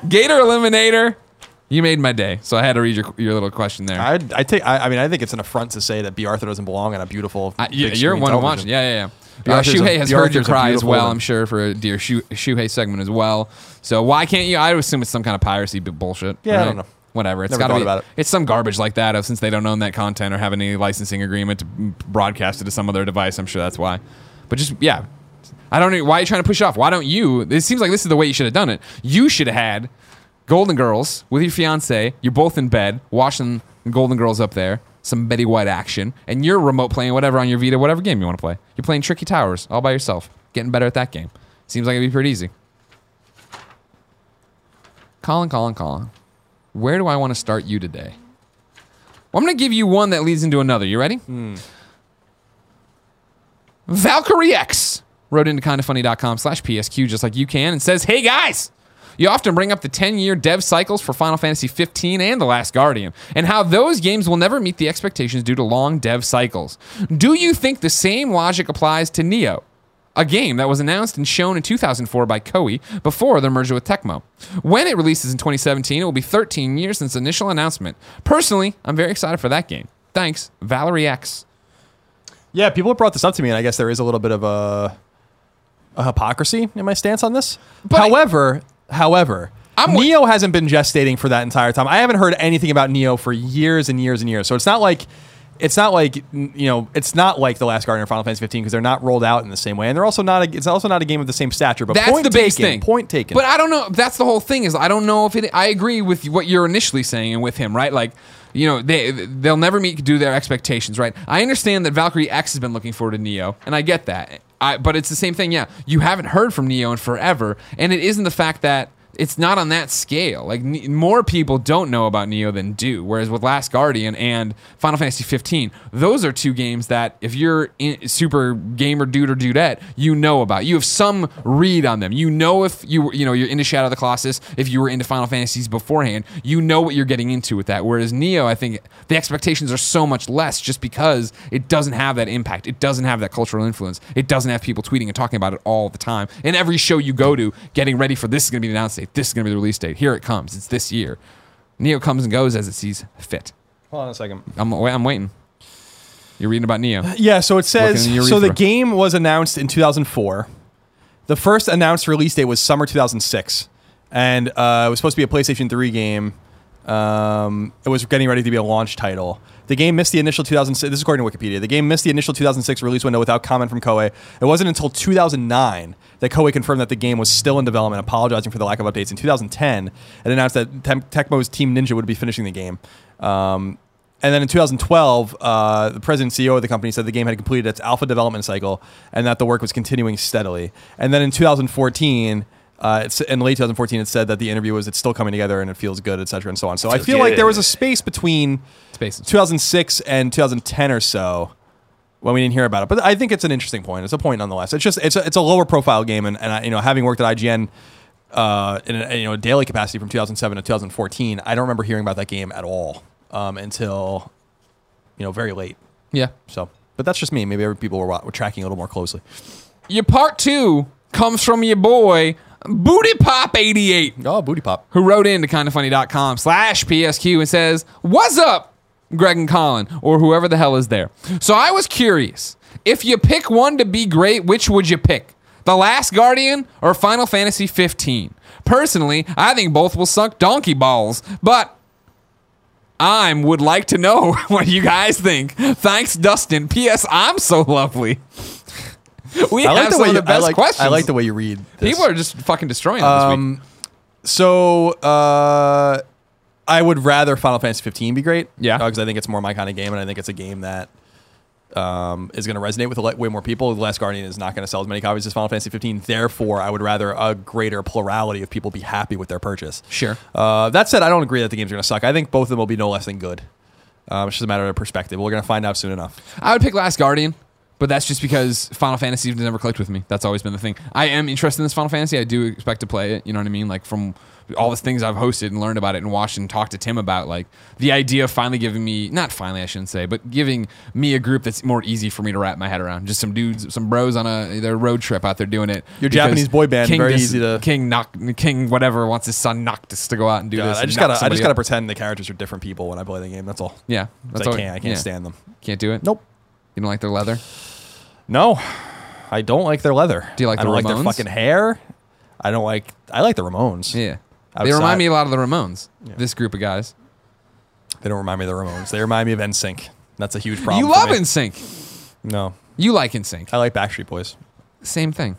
Gator Eliminator. You made my day, so I had to read your little question there. I think it's an affront to say that B. Arthur doesn't belong on a beautiful. You're one to watch. Yeah. Shuhei has heard your cry as well. I'm sure for a dear Shuhei segment as well. So why can't you? I would assume it's some kind of piracy bullshit. Yeah, right? I don't know. Whatever. It's got to be. It's some garbage like that. Since they don't own that content or have any licensing agreement to broadcast it to some other device, I'm sure that's why. But just I don't know why you're trying to push it off. Why don't you? It seems like this is the way you should have done it. You should have had Golden Girls with your fiance, you're both in bed, watching Golden Girls up there, some Betty White action, and you're remote playing whatever on your Vita, whatever game you want to play. You're playing Tricky Towers all by yourself, getting better at that game. Seems like it'd be pretty easy. Colin, where do I want to start you today? Well, I'm going to give you one that leads into another. You ready? Valkyrie X wrote into kindoffunny.com/PSQ just like you can and says, hey guys! You often bring up the 10-year dev cycles for Final Fantasy 15 and The Last Guardian, and how those games will never meet the expectations due to long dev cycles. Do you think the same logic applies to Nioh, a game that was announced and shown in 2004 by Koei before their merger with Tecmo? When it releases in 2017, it will be 13 years since the initial announcement. Personally, I'm very excited for that game. Thanks, Valerie X. Yeah, people have brought this up to me, and I guess there is a little bit of a hypocrisy in my stance on this. But However, Nioh hasn't been gestating for that entire time. I haven't heard anything about Nioh for years and years and years. So it's not like it's not like, you know, it's not like The Last Guardian or Final Fantasy 15 because they're not rolled out in the same way, and they're also not. It's also not a game of the same stature. But that's point the biggest thing. Point taken. But I don't know. That's the whole thing. Is I don't know if it. I agree with what you're initially saying and with him, right? Like, you know, they'll never do their expectations, right? I understand that Valkyrie X has been looking forward to Neo, and I get that. But it's the same thing. Yeah, you haven't heard from Neo in forever, and it isn't the fact that. It's not on that scale. Like, more people don't know about Neo than do. Whereas with Last Guardian and Final Fantasy 15, those are two games that if you're in super gamer dude or dudette, you know about. You have some read on them. You know if you know you're into Shadow of the Colossus, if you were into Final Fantasies beforehand, you know what you're getting into with that. Whereas Neo, I think the expectations are so much less just because it doesn't have that impact. It doesn't have that cultural influence. It doesn't have people tweeting and talking about it all the time. And every show you go to, getting ready for this is going to be announced. This is going to be the release date. Here it comes. It's this year. Neo comes and goes as it sees fit. Hold on a second. I'm waiting. You're reading about Neo. Yeah, so it says, so the game was announced in 2004. The first announced release date was summer 2006. And it was supposed to be a PlayStation 3 game. It was getting ready to be a launch title. The game missed the initial 2006... This is according to Wikipedia. The game missed the initial 2006 release window without comment from Koei. It wasn't until 2009 that Koei confirmed that the game was still in development, apologizing for the lack of updates. In 2010, it announced that Tecmo's Team Ninja would be finishing the game. And then in 2012, the president and CEO of the company said the game had completed its alpha development cycle and that the work was continuing steadily. And then in 2014... in late 2014, it said that the interview was, it's still coming together and it feels good, etc. and so on. So I feel like there was a space between 2006 and 2010 or so when we didn't hear about it. But I think it's an interesting point. It's a point nonetheless. It's just it's a lower profile game, and I, you know, having worked at IGN in a, you know, daily capacity from 2007 to 2014, I don't remember hearing about that game at all until, you know, very late. Yeah. So, but that's just me. Maybe other people were tracking a little more closely. Your part two comes from your boy. BootyPop88. Oh, BootyPop. Who wrote in to kindoffunny.com/PSQ and says, "What's up, Greg and Colin?" Or whoever the hell is there. "So I was curious, if you pick one to be great, which would you pick? The Last Guardian or Final Fantasy 15? Personally, I think both will suck donkey balls, but I would like to know what you guys think. Thanks, Dustin. P.S. I'm so lovely." We have some of the best questions. I like the way you read this. People are just fucking destroying them this week. So, I would rather Final Fantasy 15 be great. Yeah. Because I think it's more my kind of game, and I think it's a game that is going to resonate with way more people. The Last Guardian is not going to sell as many copies as Final Fantasy 15. Therefore, I would rather a greater plurality of people be happy with their purchase. Sure. That said, I don't agree that the games are going to suck. I think both of them will be no less than good. It's just a matter of perspective. We're going to find out soon enough. I would pick Last Guardian. But that's just because Final Fantasy has never clicked with me. That's always been the thing. I am interested in this Final Fantasy. I do expect to play it. You know what I mean? Like, from all the things I've hosted and learned about it and watched and talked to Tim about, like, the idea of finally giving me, not finally, I shouldn't say, but giving me a group that's more easy for me to wrap my head around. Just some dudes, some bros on their road trip out there doing it. Your Japanese boy band, very easy to... King whatever wants his son Noctis to go out and do this. I just gotta pretend the characters are different people when I play the game. That's all. Yeah. That's all. I can't stand them. Can't do it? Nope. You don't like their leather? No, I don't like their leather. Do you like the Ramones? I don't like their fucking hair. I like the Ramones. Yeah. Outside. They remind me a lot of the Ramones, yeah. This group of guys. They don't remind me of the Ramones. They remind me of NSYNC. That's a huge problem. You love NSYNC. No. You like NSYNC. I like Backstreet Boys. Same thing.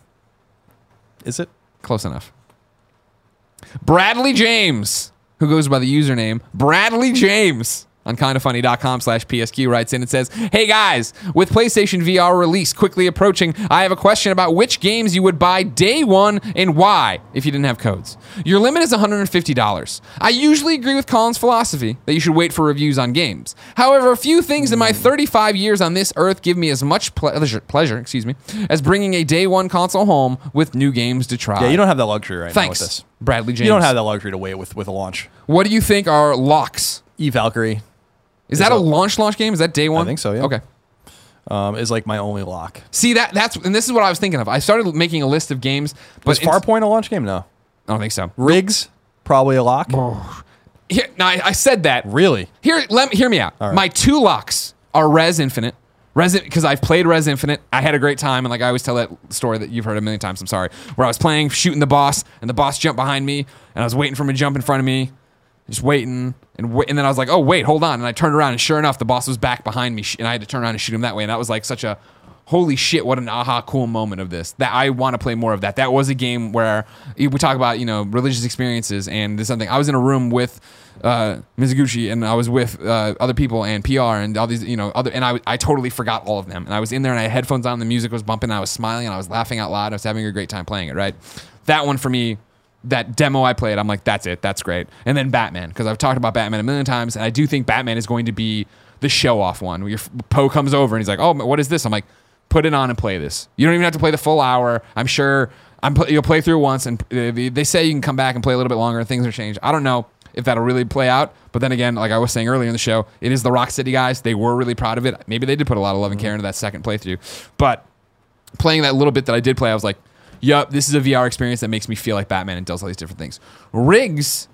Is it? Close enough. Bradley James, who goes by the username Bradley James, on kindoffunny.com/PSQ writes in and says, "Hey guys, with PlayStation VR release quickly approaching, I have a question about which games you would buy day one and why if you didn't have codes. Your limit is $150. I usually agree with Colin's philosophy that you should wait for reviews on games. However, a few things in my 35 years on this earth give me as much pleasure as bringing a day one console home with new games to try." Yeah, you don't have that luxury now with this. Bradley James. You don't have that luxury to wait with a launch. What do you think are locks? E-Valkyrie. Is that a launch game? Is that day one? I think so, yeah. Okay. Is like my only lock. See, that's this is what I was thinking of. I started making a list of games. Was Farpoint a launch game? No. I don't think so. Riggs, probably a lock. Here, now, I said that. Really? Hear me out. Right. My two locks are Res Infinite. Because I've played Res Infinite. I had a great time, and like I always tell that story that you've heard a million times, I'm sorry, where I was playing, shooting the boss, and the boss jumped behind me, and I was waiting for him to jump in front of me. just waiting and then I was like, oh wait, hold on, and I turned around and sure enough the boss was back behind me and I had to turn around and shoot him that way, and that was like such a holy shit, what an aha cool moment of this. That I want to play more of that. That was a game where we talk about, you know, religious experiences and this something. I was in a room with Mizuguchi and I was with other people and PR and all these, you know, other, and I totally forgot all of them. And I was in there and I had headphones on, and the music was bumping, and I was smiling and I was laughing out loud. I was having a great time playing it, right? That one for me, that demo I played, I'm like, that's it. That's great. And then Batman, because I've talked about Batman a million times, and I do think Batman is going to be the show-off one. Where your Poe comes over and he's like, oh, what is this? I'm like, put it on and play this. You don't even have to play the full hour. I'm sure you'll play through once, and they say you can come back and play a little bit longer. Things are changed. I don't know if that'll really play out, but then again, like I was saying earlier in the show, it is the Rocksteady guys. They were really proud of it. Maybe they did put a lot of love and care into that second playthrough, but playing that little bit that I did play, I was like, yup, this is a VR experience that makes me feel like Batman and does all these different things. Riggs,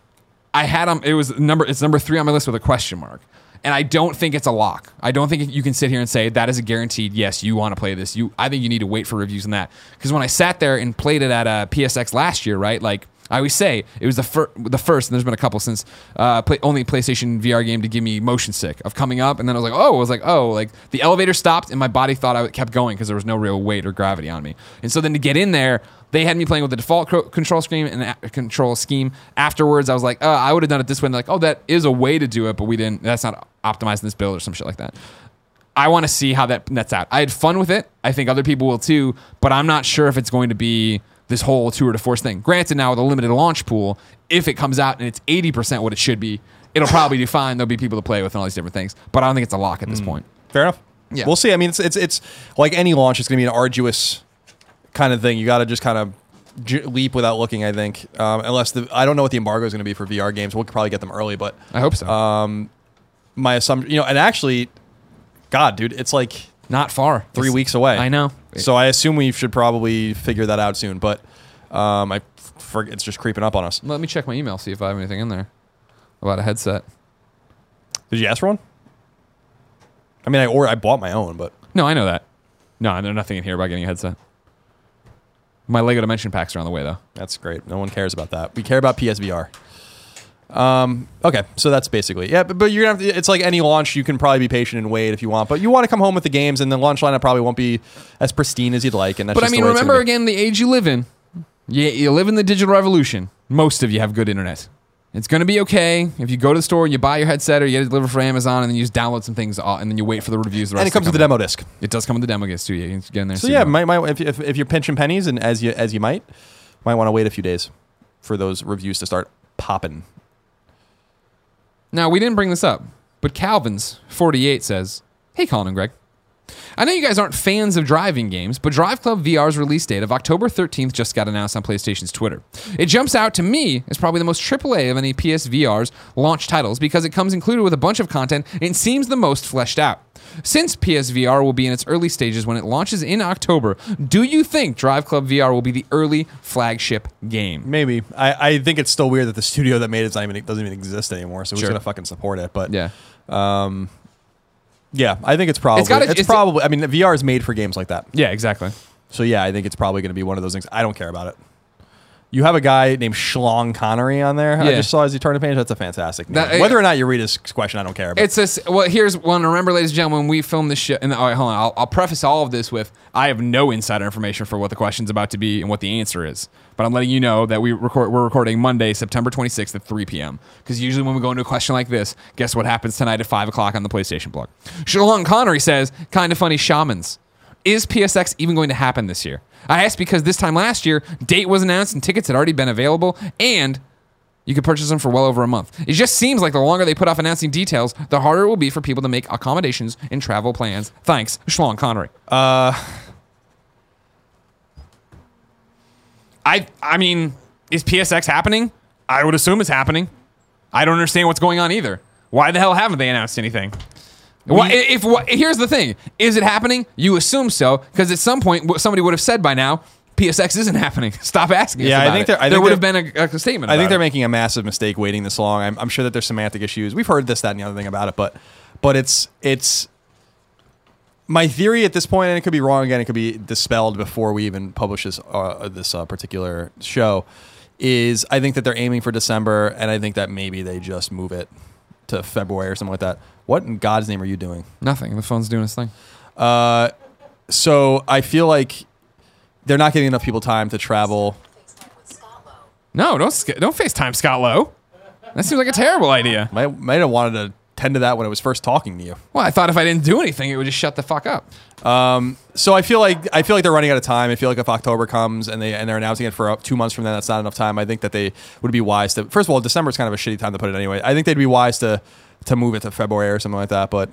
I had on, it's number 3 on my list with a question mark. And I don't think it's a lock. I don't think you can sit here and say that is a guaranteed, yes, you want to play this. I think you need to wait for reviews on that. Because when I sat there and played it at PSX last year, right, like I always say, it was the first, and there's been a couple since, only PlayStation VR game to give me motion sick of coming up. And then I was like, the elevator stopped and my body thought I kept going because there was no real weight or gravity on me. And so then to get in there, they had me playing with the default control scheme. Afterwards, I was like, I would have done it this way. And like, oh, that is a way to do it, but we didn't. That's not optimized in this build or some shit like that. I want to see how that nets out. I had fun with it. I think other people will too, but I'm not sure if it's going to be this whole tour de force thing. Granted, now with a limited launch pool, if it comes out and it's 80% what it should be, it'll probably do fine. There'll be people to play with and all these different things, but I don't think it's a lock at this point. Fair enough. Yeah. We'll see. I mean, it's like any launch, it's going to be an arduous kind of thing. You got to just kind of leap without looking, I think. I don't know what the embargo is going to be for VR games. We'll probably get them early, but I hope so. My assumption, you know, and actually, God, dude, it's like not far. 3 weeks away. I know. So I assume we should probably figure that out soon, but it's just creeping up on us. Let me check my email, see if I have anything in there about a headset. Did you ask for one? I mean, I bought my own, but... No, I know that. No, there's nothing in here about getting a headset. My LEGO Dimension packs are on the way, though. That's great. No one cares about that. We care about PSVR. Okay, so that's basically it. Yeah, but you're gonna have to, it's like any launch, you can probably be patient and wait if you want, but you want to come home with the games, and the launch lineup probably won't be as pristine as you'd like. And that's but just I mean, remember again, the age you live in. You live in the digital revolution. Most of you have good internet. It's going to be okay if you go to the store and you buy your headset or you get it delivered from Amazon, and then you just download some things and then you wait for the reviews. The rest and it comes with the demo disc. It does come with the demo disc too. You can get in there. So yeah, if you're pinching pennies, and as you might want to wait a few days for those reviews to start popping. Now, we didn't bring this up, but Calvin's48 says, hey, Colin and Greg. I know you guys aren't fans of driving games, but Drive Club VR's release date of October 13th just got announced on PlayStation's Twitter. It jumps out to me as probably the most AAA of any PSVR's launch titles because it comes included with a bunch of content and seems the most fleshed out. Since PSVR will be in its early stages when it launches in October, do you think Drive Club VR will be the early flagship game? Maybe. I think it's still weird that the studio that made it doesn't even exist anymore, so who's going to fucking support it? But yeah. Yeah, I think it's probably. I mean, VR is made for games like that. Yeah, exactly. So yeah, I think it's probably going to be one of those things. I don't care about it. You have a guy named Schlong Connery on there. Yeah. I just saw as you turn the page. That's a fantastic name. Whether or not you read his question, I don't care. But. Here's one. Remember, ladies and gentlemen, when we filmed this show. And all right, hold on. I'll preface all of this with I have no insider information for what the question's about to be and what the answer is. But I'm letting you know that we're recording Monday, September 26th at 3 p.m. Because usually when we go into a question like this, guess what happens tonight at 5 o'clock on the PlayStation blog? Schlong Connery says, kind of funny shamans. Is PSX even going to happen this year? I asked because this time last year, date was announced and tickets had already been available, and you could purchase them for well over a month. It just seems like the longer they put off announcing details, the harder it will be for people to make accommodations and travel plans. Thanks, Schlong Connery. I mean, is PSX happening? I would assume it's happening. I don't understand what's going on either. Why the hell haven't they announced anything? Here's the thing. Is it happening? You assume so, because at some point somebody would have said by now, PSX isn't happening. Stop asking us about it. There would have been a statement about it. I think they're making a massive mistake waiting this long. I'm sure that there's semantic issues. We've heard this, that, and the other thing about it, but it's my theory at this point, and it could be wrong again, it could be dispelled before we even publish this particular show, is I think that they're aiming for December, and I think that maybe they just move it to February or something like that. What in God's name are you doing? Nothing. The phone's doing its thing. So I feel like they're not getting enough people time to travel. No, don't FaceTime Scott Lowe. That seems like a terrible idea. I might have wanted to tend to that when it was first talking to you. Well, I thought if I didn't do anything, it would just shut the fuck up. So I feel like they're running out of time. I feel like if October comes and they're announcing it for 2 months from then, that's not enough time. I think that they would be wise to. First of all, December's kind of a shitty time to put it anyway. I think they'd be wise to move it to February or something like that. But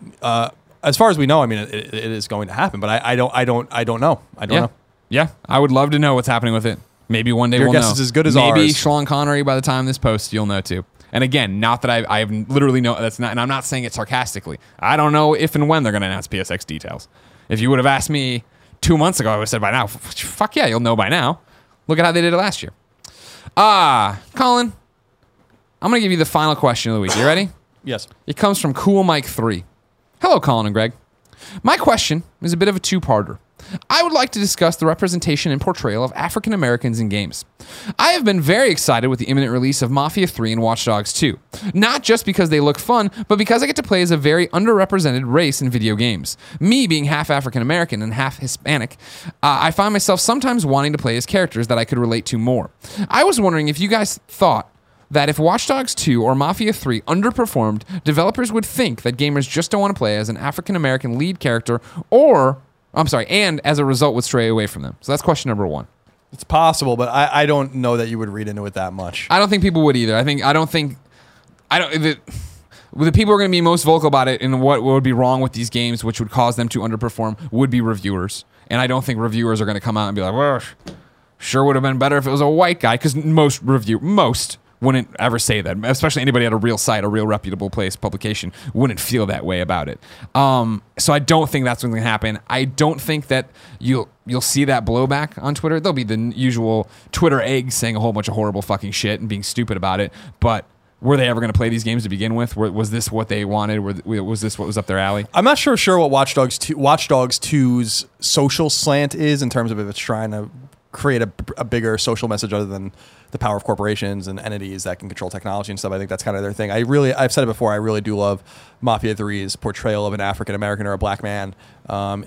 as far as we know, I mean, it is going to happen. But I don't know. I don't know. Yeah, I would love to know what's happening with it. Maybe one day we'll know. Your guess is as good as ours. Maybe Sean Connery, by the time this posts, you'll know too. And again, not that I have literally no. That's not, and I'm not saying it sarcastically. I don't know if and when they're going to announce PSX details. If you would have asked me 2 months ago, I would have said by now. Fuck yeah, you'll know by now. Look at how they did it last year. Colin, I'm going to give you the final question of the week. You ready? Yes. It comes from Cool Mike 3. Hello, Colin and Greg. My question is a bit of a two-parter. I would like to discuss the representation and portrayal of African Americans in games. I have been very excited with the imminent release of Mafia 3 and Watch Dogs 2. Not just because they look fun, but because I get to play as a very underrepresented race in video games. Me being half African American and half Hispanic, I find myself sometimes wanting to play as characters that I could relate to more. I was wondering if you guys thought that if Watch Dogs 2 or Mafia 3 underperformed, developers would think that gamers just don't want to play as an African American lead character or... I'm sorry, and as a result would stray away from them. So that's question number one. It's possible, but I don't know that you would read into it that much. I don't think people would either. The people who are going to be most vocal about it and what would be wrong with these games, which would cause them to underperform, would be reviewers. And I don't think reviewers are going to come out and be like, well, sure would have been better if it was a white guy, because most wouldn't ever say that. Especially anybody at a real site, a real reputable place, publication, wouldn't feel that way about it. So I don't think that's what's going to happen. I don't think that you'll see that blowback on Twitter. There'll be the usual Twitter eggs saying a whole bunch of horrible fucking shit and being stupid about it. But were they ever going to play these games to begin with? Was this what they wanted? Was this what was up their alley? I'm not sure what Watch Dogs 2's social slant is in terms of if it's trying to create a bigger social message other than the power of corporations and entities that can control technology and stuff. I think that's kind of their thing. I've said it before, I really do love Mafia 3's portrayal of an African-American or a black man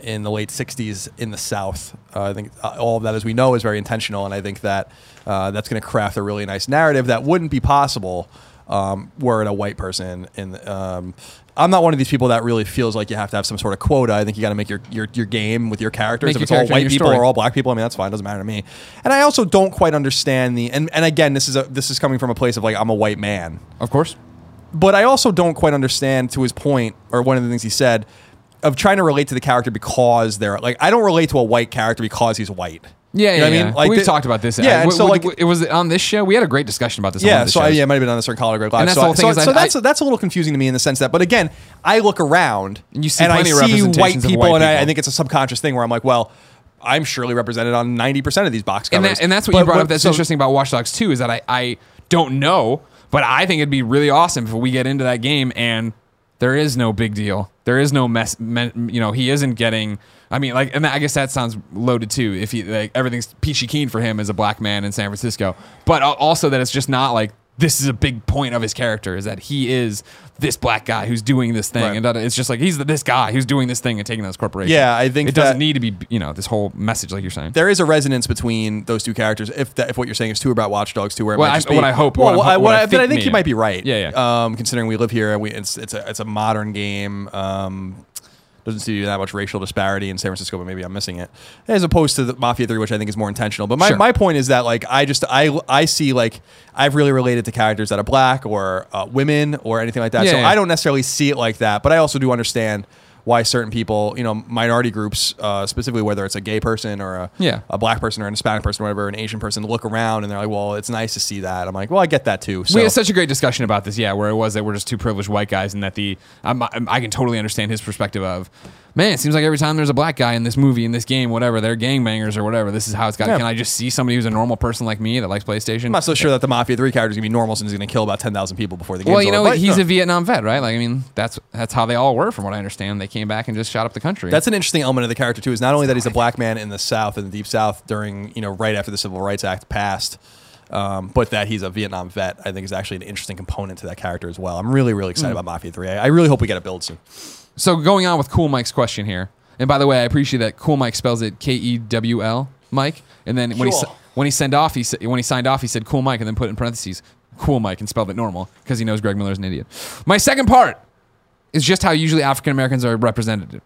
in the late 60s in the South. I think all of that, as we know, is very intentional, and I think that that's going to craft a really nice narrative that wouldn't be possible were it a white person. And I'm not one of these people that really feels like you have to have some sort of quota. I think you got to make your game with your characters. If it's all white people or all black people, I mean, that's fine. It doesn't matter to me. And I also don't quite understand and again, this is coming from a place of like, I'm a white man. Of course. But I also don't quite understand, to his point, or one of the things he said, of trying to relate to the character because they're like, I don't relate to a white character because he's white. Yeah, you know I mean? Like, we've talked about this. Yeah, and so it was on this show. We had a great discussion about this. Yeah, it might have been on this or Colin Greg Live. And that's the whole thing. That's a little confusing to me in the sense that, but again, I look around and I see white people, and I think it's a subconscious thing where I'm like, well, I'm surely represented on 90% of these box covers. And that's what you brought up. That's interesting about Watch Dogs 2 is that I don't know, but I think it'd be really awesome if we get into that game and there is no big deal. There is no mess. He isn't getting. I mean, like, and I guess that sounds loaded too. If he everything's peachy keen for him as a black man in San Francisco, but also that it's just not like this is a big point of his character is that he is this black guy who's doing this thing, right. And it's just like he's this guy who's doing this thing and taking those corporations. Yeah, I think it doesn't need to be this whole message like you're saying. There is a resonance between those two characters. If what you're saying is true about Watch Dogs 2, where it might just be what I hope. I think he might be right. Yeah. Considering we live here and it's a modern game. Doesn't see that much racial disparity in San Francisco, but maybe I'm missing it. As opposed to the Mafia 3, which I think is more intentional. But my point is that like I see like I've really related to characters that are black or women or anything like that. Yeah, so I don't necessarily see it like that, but I also do understand why certain people, minority groups, specifically whether it's a gay person or a black person or an Hispanic person or whatever, an Asian person, look around and they're like, well, it's nice to see that. I'm like, well, I get that too. So. We had such a great discussion about this, where it was that we're just two privileged white guys and that I can totally understand his perspective of, man, it seems like every time there's a black guy in this movie, in this game, whatever, they're gangbangers or whatever. This is how it's got to. Yeah. Can I just see somebody who's a normal person like me that likes PlayStation? I'm not so sure that the Mafia 3 character is going to be normal since he's going to kill about 10,000 people before the game. Well, he's a Vietnam vet, right? Like, I mean, that's how they all were, from what I understand. They came back and just shot up the country. That's an interesting element of the character, too, is not only that he's a black man in the South, in the Deep South, during, right after the Civil Rights Act passed. But that he's a Vietnam vet, I think, is actually an interesting component to that character as well. I'm really, really excited about Mafia 3. I really hope we get a build soon. So going on with Cool Mike's question here, and by the way, I appreciate that Cool Mike spells it K-E-W-L, Mike. And then when he signed off, he said Cool Mike and then put in parentheses Cool Mike and spelled it normal because he knows Greg Miller's an idiot. My second part is just how usually African Americans are represented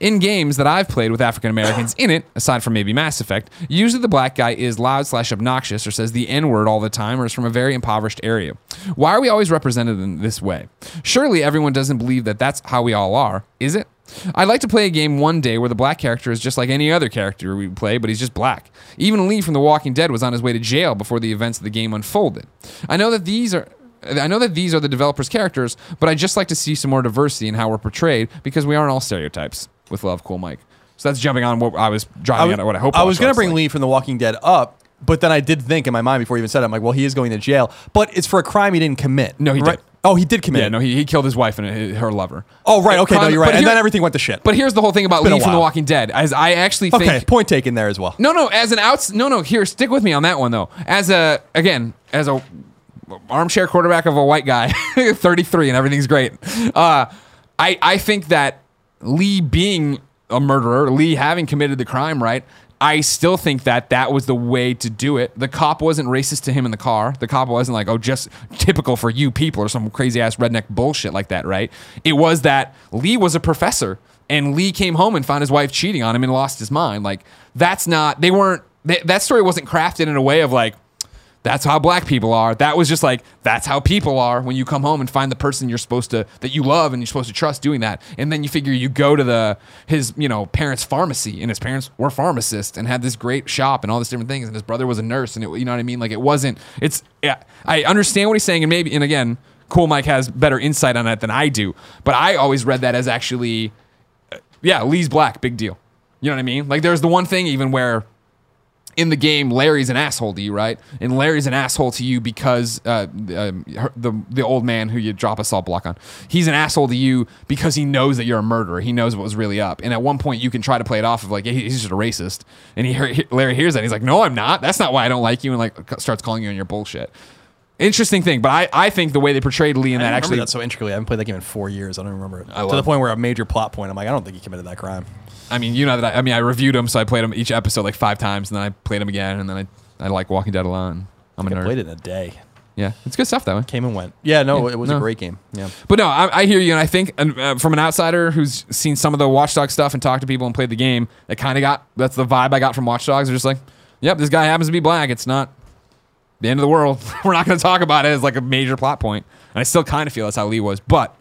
in games that I've played with African Americans in it, aside from maybe Mass Effect. Usually the black guy is loud / obnoxious or says the N-word all the time or is from a very impoverished area. Why are we always represented in this way? Surely everyone doesn't believe that that's how we all are, is it? I'd like to play a game one day where the black character is just like any other character we play, but he's just black. Even Lee from The Walking Dead was on his way to jail before the events of the game unfolded. I know that these are the developers' characters, but I'd just like to see some more diversity in how we're portrayed because we aren't all stereotypes. With love, Cool Mike. So that's jumping on what I was driving at, what I hope I was going to bring Lee from The Walking Dead up, but then I did think in my mind before you even said it, I'm like, well, he is going to jail, but it's for a crime he didn't commit. No, he did. Oh, he did commit. Yeah, no, he killed his wife and her lover. Oh, right. Okay, no, you're right. And then everything went to shit. But here's the whole thing about Lee from The Walking Dead. As I actually think... Okay, point taken there as well. Here, stick with me on that one, though. As a armchair quarterback of a white guy, 33, and everything's great. I think that Lee being a murderer, Lee having committed the crime, right? I still think that was the way to do it. The cop wasn't racist to him in the car. The cop wasn't like, oh, just typical for you people or some crazy-ass redneck bullshit like that, right? It was that Lee was a professor, and Lee came home and found his wife cheating on him and lost his mind. Like, that's not... That story wasn't crafted in a way of like, that's how black people are. That was just like, that's how people are when you come home and find the person you're that you love and you're supposed to trust doing that. And then you figure you go to his parents' pharmacy, and his parents were pharmacists and had this great shop and all these different things. And his brother was a nurse, and you know what I mean? Like, I understand what he's saying. And again, Cool Mike has better insight on that than I do, but I always read that as actually, Lee's black, big deal. You know what I mean? Like, there's the one thing even where, in the game, Larry's an asshole to you, right? And Larry's an asshole to you because the old man who you drop a salt block on, he's an asshole to you because he knows that you're a murderer. He knows what was really up. And at one point, you can try to play it off of like, he's just a racist. And Larry hears that. And he's like, no, I'm not. That's not why I don't like you. And like starts calling you on your bullshit. Interesting thing, but I think the way they portrayed Lee in that actually... I remember that so intricately. I haven't played that game in 4 years. I don't remember it. To the point where a major plot point, I'm like, I don't think he committed that crime. I mean, you know that I reviewed him, so I played him each episode like 5 times, and then I played him again, and then I like Walking Dead a lot. And I played it in a day. Yeah, it's good stuff that way. Came and went. Yeah, no, yeah, it was a great game. Yeah, but no, I hear you, and I think from an outsider who's seen some of the Watch Dogs stuff and talked to people and played the game, that's the vibe I got from Watch Dogs. They're just like, yep, this guy happens to be black. It's not the end of the world. We're not going to talk about it as like a major plot point. And I still kind of feel that's how Lee was, but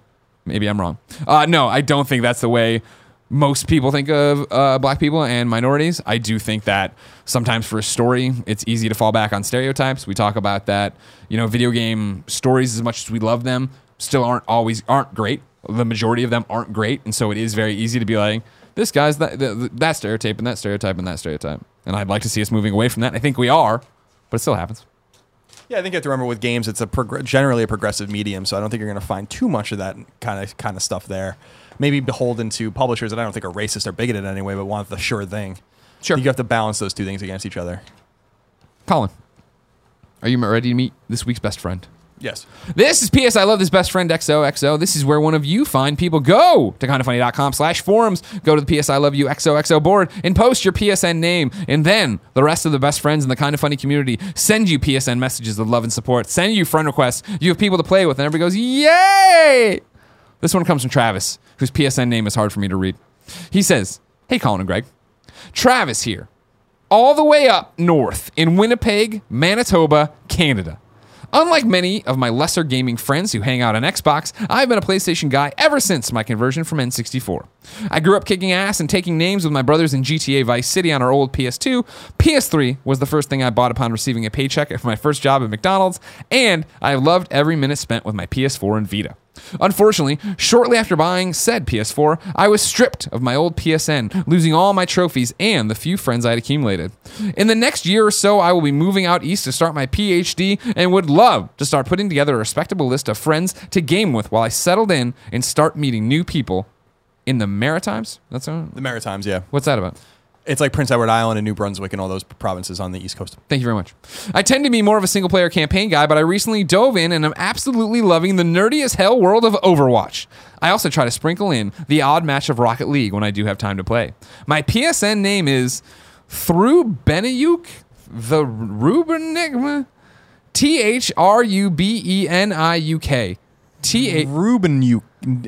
maybe I'm wrong. No, I don't think that's the way most people think of black people and minorities. I do think that sometimes for a story, it's easy to fall back on stereotypes. We talk about that, video game stories, as much as we love them, still aren't great. The majority of them aren't great. And so it is very easy to be like, this guy's that stereotype and that stereotype and that stereotype. And I'd like to see us moving away from that. I think we are, but it still happens. Yeah, I think you have to remember with games, it's generally a progressive medium, so I don't think you're going to find too much of that kind of stuff there. Maybe beholden to publishers that I don't think are racist or bigoted anyway, but want the sure thing. Sure, you have to balance those two things against each other. Colin, are you ready to meet this week's best friend? Yes. This is PS I Love This Best Friend XOXO. This is where one of you fine people. Go to kindoffunny.com/forums. Go to the PS I Love You XOXO board and post your PSN name. And then the rest of the best friends in the Kind of Funny community send you PSN messages of love and support. Send you friend requests. You have people to play with. And everybody goes, yay! This one comes from Travis, whose PSN name is hard for me to read. He says, hey, Colin and Greg. Travis here. All the way up north in Winnipeg, Manitoba, Canada. Unlike many of my lesser gaming friends who hang out on Xbox, I've been a PlayStation guy ever since my conversion from N64. I grew up kicking ass and taking names with my brothers in GTA Vice City on our old PS2. PS3 was the first thing I bought upon receiving a paycheck for my first job at McDonald's, and I have loved every minute spent with my PS4 and Vita. Unfortunately, shortly after buying said PS4, I was stripped of my old PSN, losing all my trophies and the few friends I had accumulated. In the next year or so, I will be moving out east to start my PhD and would love to start putting together a respectable list of friends to game with while I settled in and start meeting new people in the Maritimes. That's the Maritimes, yeah. What's that about? It's like Prince Edward Island and New Brunswick and all those provinces on the East Coast. Thank you very much. I tend to be more of a single-player campaign guy, but I recently dove in and I'm absolutely loving the nerdy as hell world of Overwatch. I also try to sprinkle in the odd match of Rocket League when I do have time to play. My PSN name is Through Benayuk the Rubenigma THRUBENIUK. Rubenuk.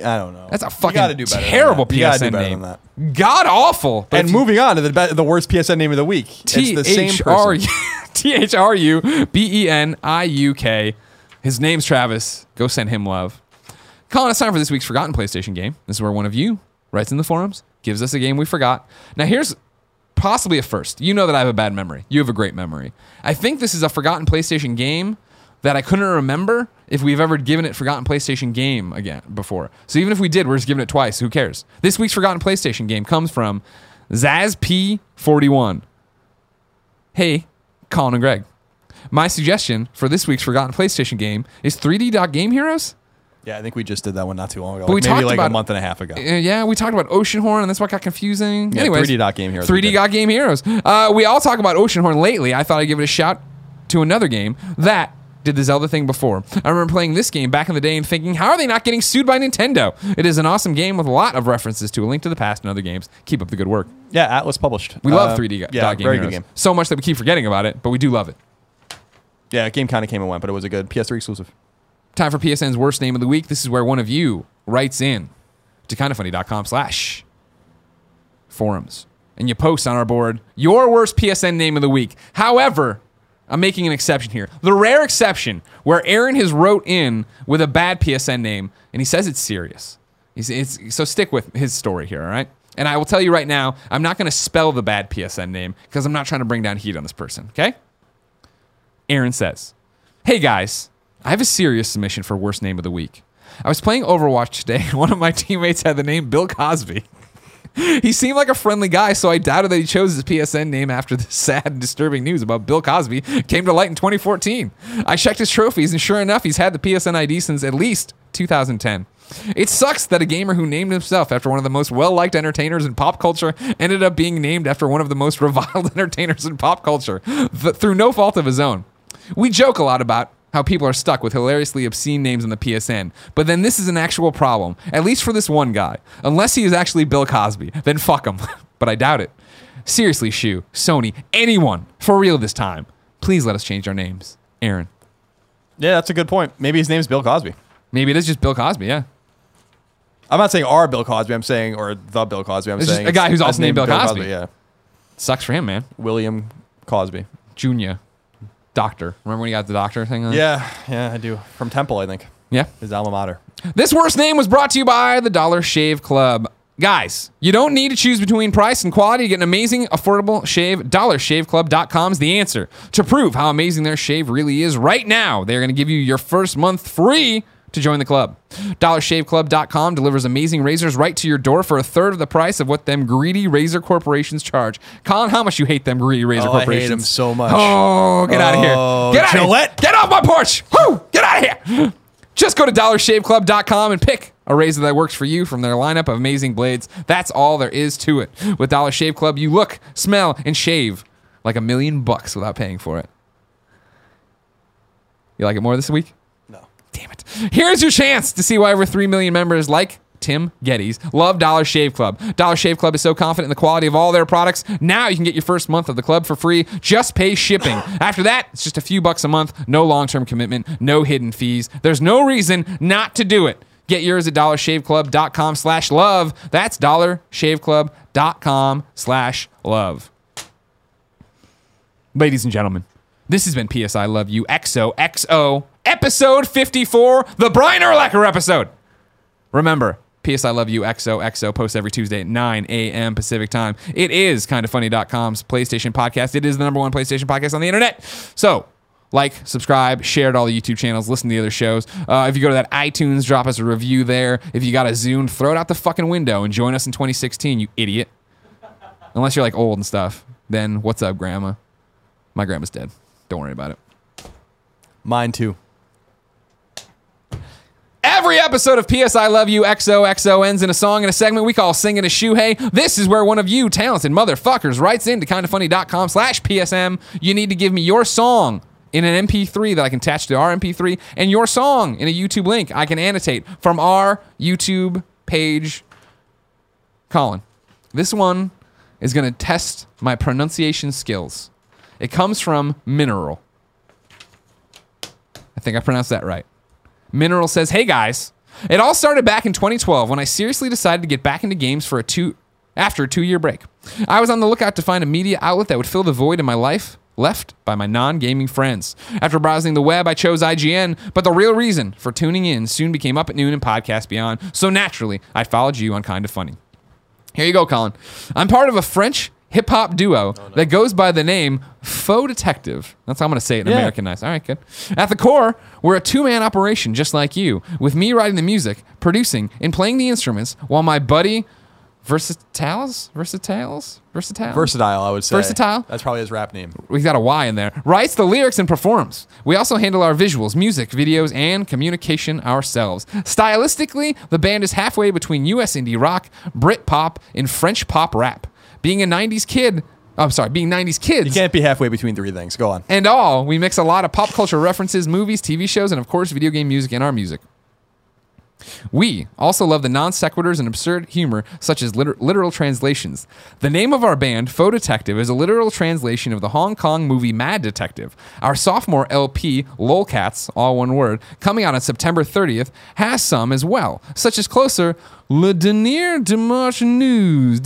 I don't know. That's a fucking terrible PSN name. God awful. And moving on to the worst PSN name of the week. It's the same person. THRUBENIUK. His name's Travis. Go send him love. Colin, it's time for this week's Forgotten PlayStation game. This is where one of you writes in the forums, gives us a game we forgot. Now here's possibly a first. You know that I have a bad memory. You have a great memory. I think this is a Forgotten PlayStation game that I couldn't remember if we've ever given it Forgotten PlayStation Game again before. So even if we did, we're just giving it twice. Who cares? This week's Forgotten PlayStation Game comes from ZazP41. Hey, Colin and Greg. My suggestion for this week's Forgotten PlayStation Game is 3D Game Heroes. Yeah, I think we just did that one not too long ago. But like, maybe like about, a month and a half ago. Yeah, we talked about Oceanhorn, and that's why it got confusing. Yeah, anyways, 3D Game Heroes. 3D Game Heroes. We all talk about Oceanhorn lately. I thought I'd give it a shout to another game that did the Zelda thing before. I remember playing this game back in the day and thinking, how are they not getting sued by Nintendo? It is an awesome game with a lot of references to A Link to the Past and other games. Keep up the good work. Yeah, Atlas published. We love 3D Game Heroes. Good game. So much that we keep forgetting about it, but we do love it. Yeah, game kind of came and went, but it was a good PS3 exclusive. Time for PSN's worst name of the week. This is where one of you writes in to kindafunny.com/forums. And you post on our board your worst PSN name of the week. However, I'm making an exception here. The rare exception where Aaron has wrote in with a bad PSN name, and he says it's serious. So stick with his story here, all right? And I will tell you right now, I'm not going to spell the bad PSN name because I'm not trying to bring down heat on this person, okay? Aaron says, hey guys, I have a serious submission for worst name of the week. I was playing Overwatch today, and one of my teammates had the name Bill Cosby. He seemed like a friendly guy, so I doubted that he chose his PSN name after the sad and disturbing news about Bill Cosby came to light in 2014. I checked his trophies, and sure enough, he's had the PSN ID since at least 2010. It sucks that a gamer who named himself after one of the most well-liked entertainers in pop culture ended up being named after one of the most reviled entertainers in pop culture, through no fault of his own. We joke a lot about how people are stuck with hilariously obscene names in the PSN. But then this is an actual problem, at least for this one guy. Unless he is actually Bill Cosby, then fuck him. But I doubt it. Seriously, Shu, Sony, anyone, for real this time. Please let us change our names. Aaron. Yeah, that's a good point. Maybe his name's Bill Cosby. Maybe it is just Bill Cosby, yeah. I'm not saying our Bill Cosby, I'm saying, or the Bill Cosby, I'm it's saying. Just a guy who's also named Bill Cosby. Yeah. Sucks for him, man. William Cosby. Jr. Doctor. Remember when he got the doctor thing? Yeah, I do. From Temple, I think. Yeah. His alma mater. This worst name was brought to you by the Dollar Shave Club. Guys, you don't need to choose between price and quality to get an amazing, affordable shave. DollarShaveClub.com is the answer. To prove how amazing their shave really is right now, they're going to give you your first month free to join the club. DollarShaveClub.com delivers amazing razors right to your door for a third of the price of what them greedy razor corporations charge. Colin, how much you hate them greedy razor corporations? I hate them so much. Oh, get out of here. Get out Gillette. Of here. Get off my porch. Woo! Get out of here. Just go to DollarShaveClub.com and pick a razor that works for you from their lineup of amazing blades. That's all there is to it. With Dollar Shave Club, you look, smell, and shave like $1 million without paying for it. You like it more this week? Damn it. Here's your chance to see why over 3 million members like Tim Geddes love Dollar Shave Club. Dollar Shave Club is so confident in the quality of all their products. Now you can get your first month of the club for free. Just pay shipping. After that, it's just a few bucks a month. No long-term commitment. No hidden fees. There's no reason not to do it. Get yours at DollarShaveClub.com/love. That's DollarShaveClub.com/love. Ladies and gentlemen, this has been PS I Love You XOXO. Episode 54, the Brian Urlacher episode. Remember, PS I Love You XOXO posts every Tuesday at 9 a.m. Pacific time. It is kindafunny.com's PlayStation podcast. It is the number one PlayStation podcast on the internet. So, like, subscribe, share to all the YouTube channels, listen to the other shows. If you go to that iTunes, drop us a review there. If you got a Zoom, throw it out the fucking window and join us in 2016, you idiot. Unless you're like old and stuff. Then, what's up, Grandma? My grandma's dead. Don't worry about it. Mine too. Every episode of PS I Love You XOXO ends in a song and a segment we call Singing a Shoehey. This is where one of you talented motherfuckers writes in to kindafunny.com/PSM. You need to give me your song in an MP3 that I can attach to our MP3, and your song in a YouTube link I can annotate from our YouTube page. Colin, this one is going to test my pronunciation skills. It comes from Mineral. I think I pronounced that right. Mineral says, "Hey guys, it all started back in 2012 when I seriously decided to get back into games for after a 2-year break. I was on the lookout to find a media outlet that would fill the void in my life left by my non-gaming friends. After browsing the web, I chose IGN, but the real reason for tuning in soon became Up at Noon and Podcast Beyond, so naturally, I followed you on Kinda Funny." Here you go, Colin. I'm part of a French hip-hop duo that goes by the name Faux Detective. That's how I'm going to say it in Americanized. All right, good. At the core, we're a two-man operation just like you, with me writing the music, producing, and playing the instruments, while my buddy... Versatile, I would say. Versatile? That's probably his rap name. We got a Y in there. Writes the lyrics and performs. We also handle our visuals, music, videos, and communication ourselves. Stylistically, the band is halfway between US indie rock, Brit pop, and French pop rap. Being 90s kids. You can't be halfway between three things. Go on. And all, we mix a lot of pop culture references, movies, TV shows, and of course, video game music in our music. We also love the non-sequiturs and absurd humor, such as literal translations. The name of our band, Faux Detective, is a literal translation of the Hong Kong movie Mad Detective. Our sophomore LP, Lolcats, all one word, coming out on September 30th, has some as well, such as Closer, Le Dernier Dimanche Nous,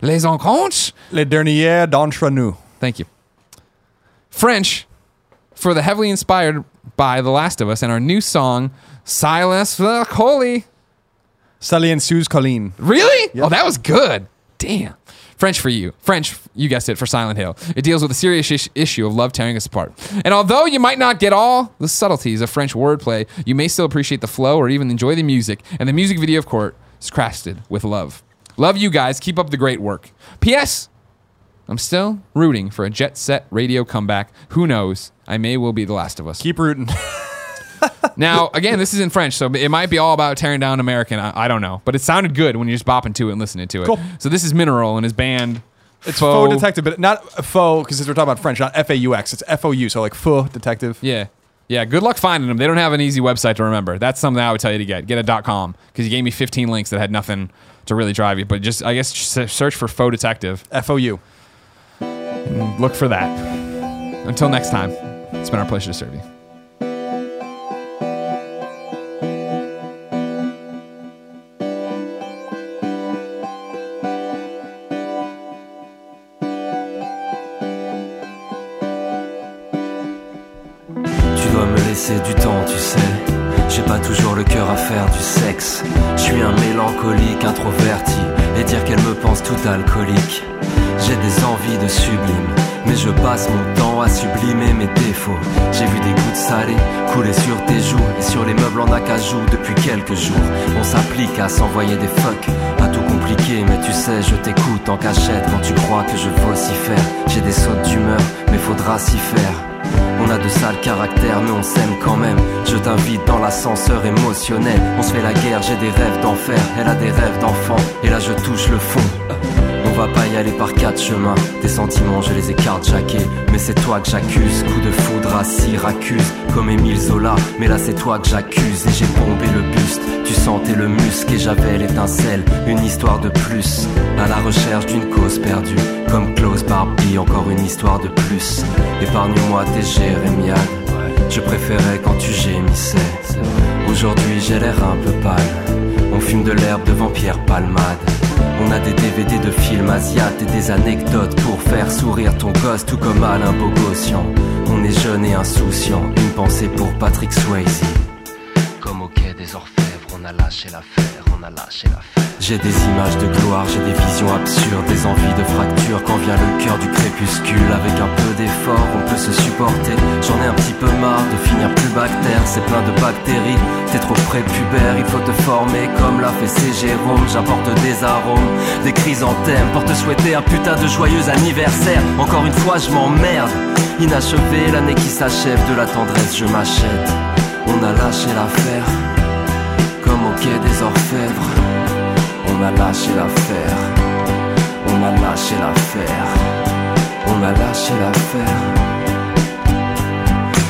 Les Encontres, Le Dernier d'entre nous. Thank you. French, for the heavily inspired by The Last of Us and our new song, Silas Coley. Sally and Suze Colleen. Really? Yep. Oh, that was good. Damn. French for you. French, you guessed it, for Silent Hill. It deals with a serious issue of love tearing us apart. And although you might not get all the subtleties of French wordplay, you may still appreciate the flow or even enjoy the music. And the music video, of course, is crafted with love. Love you guys. Keep up the great work. P.S. I'm still rooting for a Jet Set Radio comeback. Who knows? I may well be The Last of Us. Keep rooting. Now, again, this is in French, so it might be all about tearing down American. I don't know. But it sounded good when you're just bopping to it and listening to it. Cool. So this is Mineral and his band. It's Faux Detective, but not Faux, because we're talking about French, not F-A-U-X. It's F-O-U, so like Faux Detective. Yeah. Yeah, good luck finding them. They don't have an easy website to remember. That's something I would tell you to get. Get a .com, because you gave me 15 links that had nothing to really drive you. But just, I guess, search for Faux Detective. F-O-U. Look for that. Until next time, it's been our pleasure to serve you. C'est du temps, tu sais. J'ai pas toujours le cœur à faire du sexe. Je suis un mélancolique introverti. Et dire qu'elle me pense tout alcoolique. J'ai des envies de sublime, mais je passe mon temps à sublimer mes défauts. J'ai vu des gouttes salées couler sur tes joues et sur les meubles en acajou depuis quelques jours. On s'applique à s'envoyer des fucks, à tout compliquer, mais tu sais, je t'écoute en cachette quand tu crois que je vocifère. J'ai des sautes d'humeur, mais faudra s'y faire. On a de sales caractères, mais on s'aime quand même. Je t'invite dans l'ascenseur émotionnel. On se fait la guerre, j'ai des rêves d'enfer. Elle a des rêves d'enfant, et là je touche le fond. On va pas y aller par quatre chemins. Des sentiments, je les ai carjackés. Mais c'est toi que j'accuse. Coup de foudre à Syracuse, comme Émile Zola. Mais là c'est toi que j'accuse. Et j'ai bombé le buste. Tu sentais le muscle et j'avais l'étincelle. Une histoire de plus, à la recherche d'une cause perdue. Comme Klaus Barbie, encore une histoire de plus. Épargne-moi tes jérémiades. Je préférais quand tu gémissais. Aujourd'hui j'ai l'air un peu pâle. On fume de l'herbe devant Pierre Palmade. On a des DVD de films asiates et des anecdotes pour faire sourire ton gosse, tout comme Alain Bogossian. On est jeune et insouciant, une pensée pour Patrick Swayze. Comme au quai des Orfèvres, on a lâché l'affaire, on a lâché l'affaire. J'ai des images de gloire, j'ai des visions absurdes, des envies de fracture. Quand vient le cœur du crépuscule, avec un peu d'effort, on peut se supporter. J'en ai un petit peu marre de finir plus bactère, c'est plein de bactéries. T'es trop prépubère, il faut te former comme l'a fait C. Jérôme. J'apporte des arômes, des chrysanthèmes, pour te souhaiter un putain de joyeux anniversaire. Encore une fois, je m'emmerde. Inachevé, l'année qui s'achève, de la tendresse, je m'achète. On a lâché l'affaire, comme au quai des orfèvres. On a lâché l'affaire, on a lâché l'affaire, on a lâché l'affaire.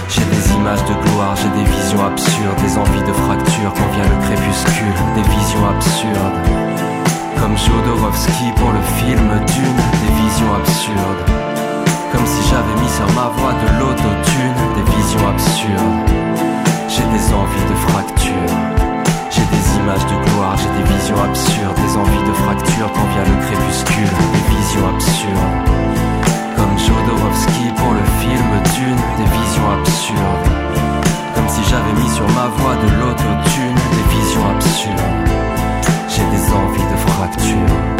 J'ai des images de gloire, j'ai des visions absurdes, des envies de fracture quand vient le crépuscule, des visions absurdes. Comme Jodorowsky pour le film Dune, des visions absurdes. Comme si j'avais mis sur ma voix de l'autotune, des visions absurdes. J'ai des envies de fracture, j'ai des images de gloire, j'ai des visions absurdes, des envies de fracture quand vient le crépuscule, des visions absurdes. Comme Jodorowsky pour le film Dune, des visions absurdes. Comme si j'avais mis sur ma voix de l'autotune, des visions absurdes. J'ai des envies de fracture.